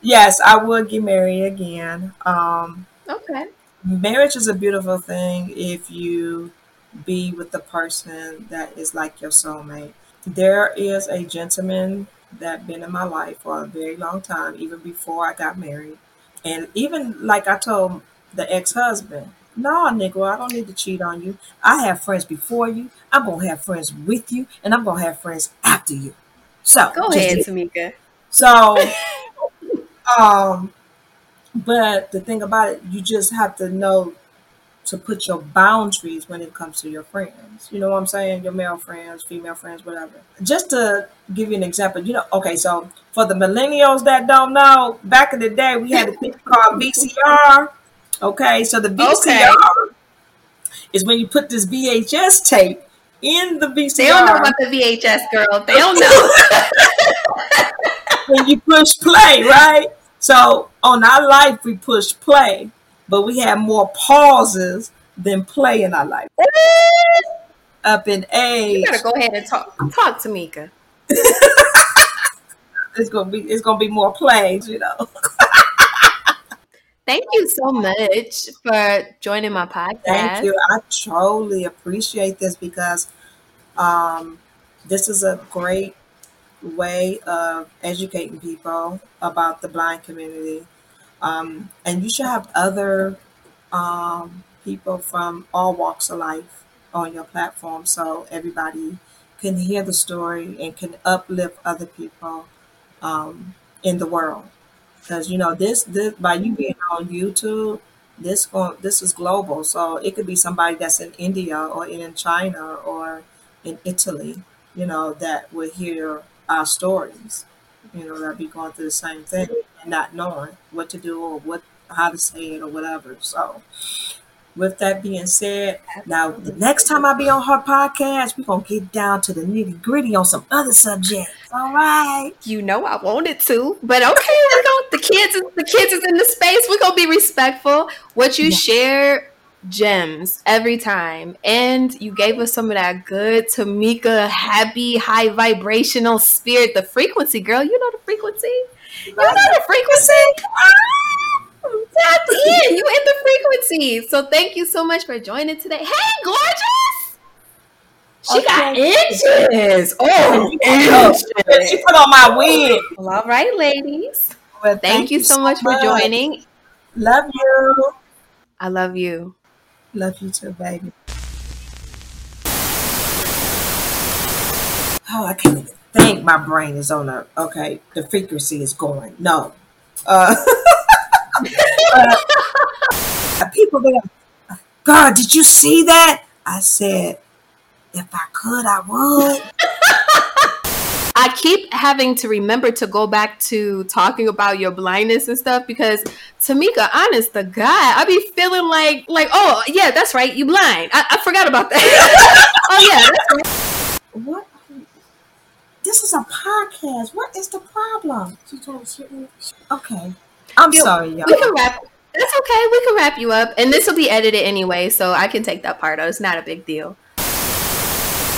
Yes, I would get married again. Um, okay. Marriage is a beautiful thing if you be with the person that is like your soulmate. There is a gentleman that been in my life for a very long time, even before I got married. And even like I told the ex-husband, no, nigga, I don't need to cheat on you. I have friends before you. I'm going to have friends with you, and I'm going to have friends after you. So go ahead, Tomeika. So, um, but the thing about it, you just have to know to put your boundaries when it comes to your friends. You know what I'm saying? Your male friends, female friends, whatever. Just to give you an example, you know, okay, so for the millennials that don't know, back in the day, we had a thing called V C R. Okay, so the V C R okay. is when you put this V H S tape in the V C R. They don't know about the V H S, girl. They don't know. When you push play, right? So on our life, we push play. But we had more pauses than play in our life. Up in age. You gotta go ahead and talk talk Tomeika. It's gonna be it's gonna be more plays, you know. Thank you so much for joining my podcast. Thank you. I totally appreciate this because um, this is a great way of educating people about the blind community. Um, and you should have other um, people from all walks of life on your platform so everybody can hear the story and can uplift other people um, in the world. Because, you know, this, this by you being on YouTube, this going, this is global. So it could be somebody that's in India or in China or in Italy, you know, that will hear our stories. You know, that'd be going through the same thing and not knowing what to do or what how to say it or whatever. So with that being said, now the next time I be on her podcast, we're going to get down to the nitty gritty on some other subjects. All right. You know I wanted to, but okay, we're going, the kids is, the kids is in the space. We're going to be respectful. What you yeah. share gems every time, and you gave us some of that good Tomeika happy high vibrational spirit, the frequency, girl. You know the frequency. You know the frequency. Ah, tapped in. You in the frequency. So thank you so much for joining today. Hey, gorgeous. She okay. got inches. Oh, inches. She put on my wig. Well, all right, ladies. Well, thank, thank you, you so much for joining. Love you. I love you. Love you too, baby. oh, I can't even think. My brain is on a, okay, the frequency is going. No. Uh, uh, people there, God, did you see that? I said, if I could, I would. I keep having to remember to go back to talking about your blindness and stuff because, Tomeika, honest to God, I be feeling like, like, oh, yeah, that's right. You blind. I, I forgot about that. Oh, yeah. That's right. What? This is a podcast. What is the problem? Okay. I'm Yo, sorry, y'all. We can wrap That's okay. We can wrap you up. And this will be edited anyway, so I can take that part out. It's not a big deal.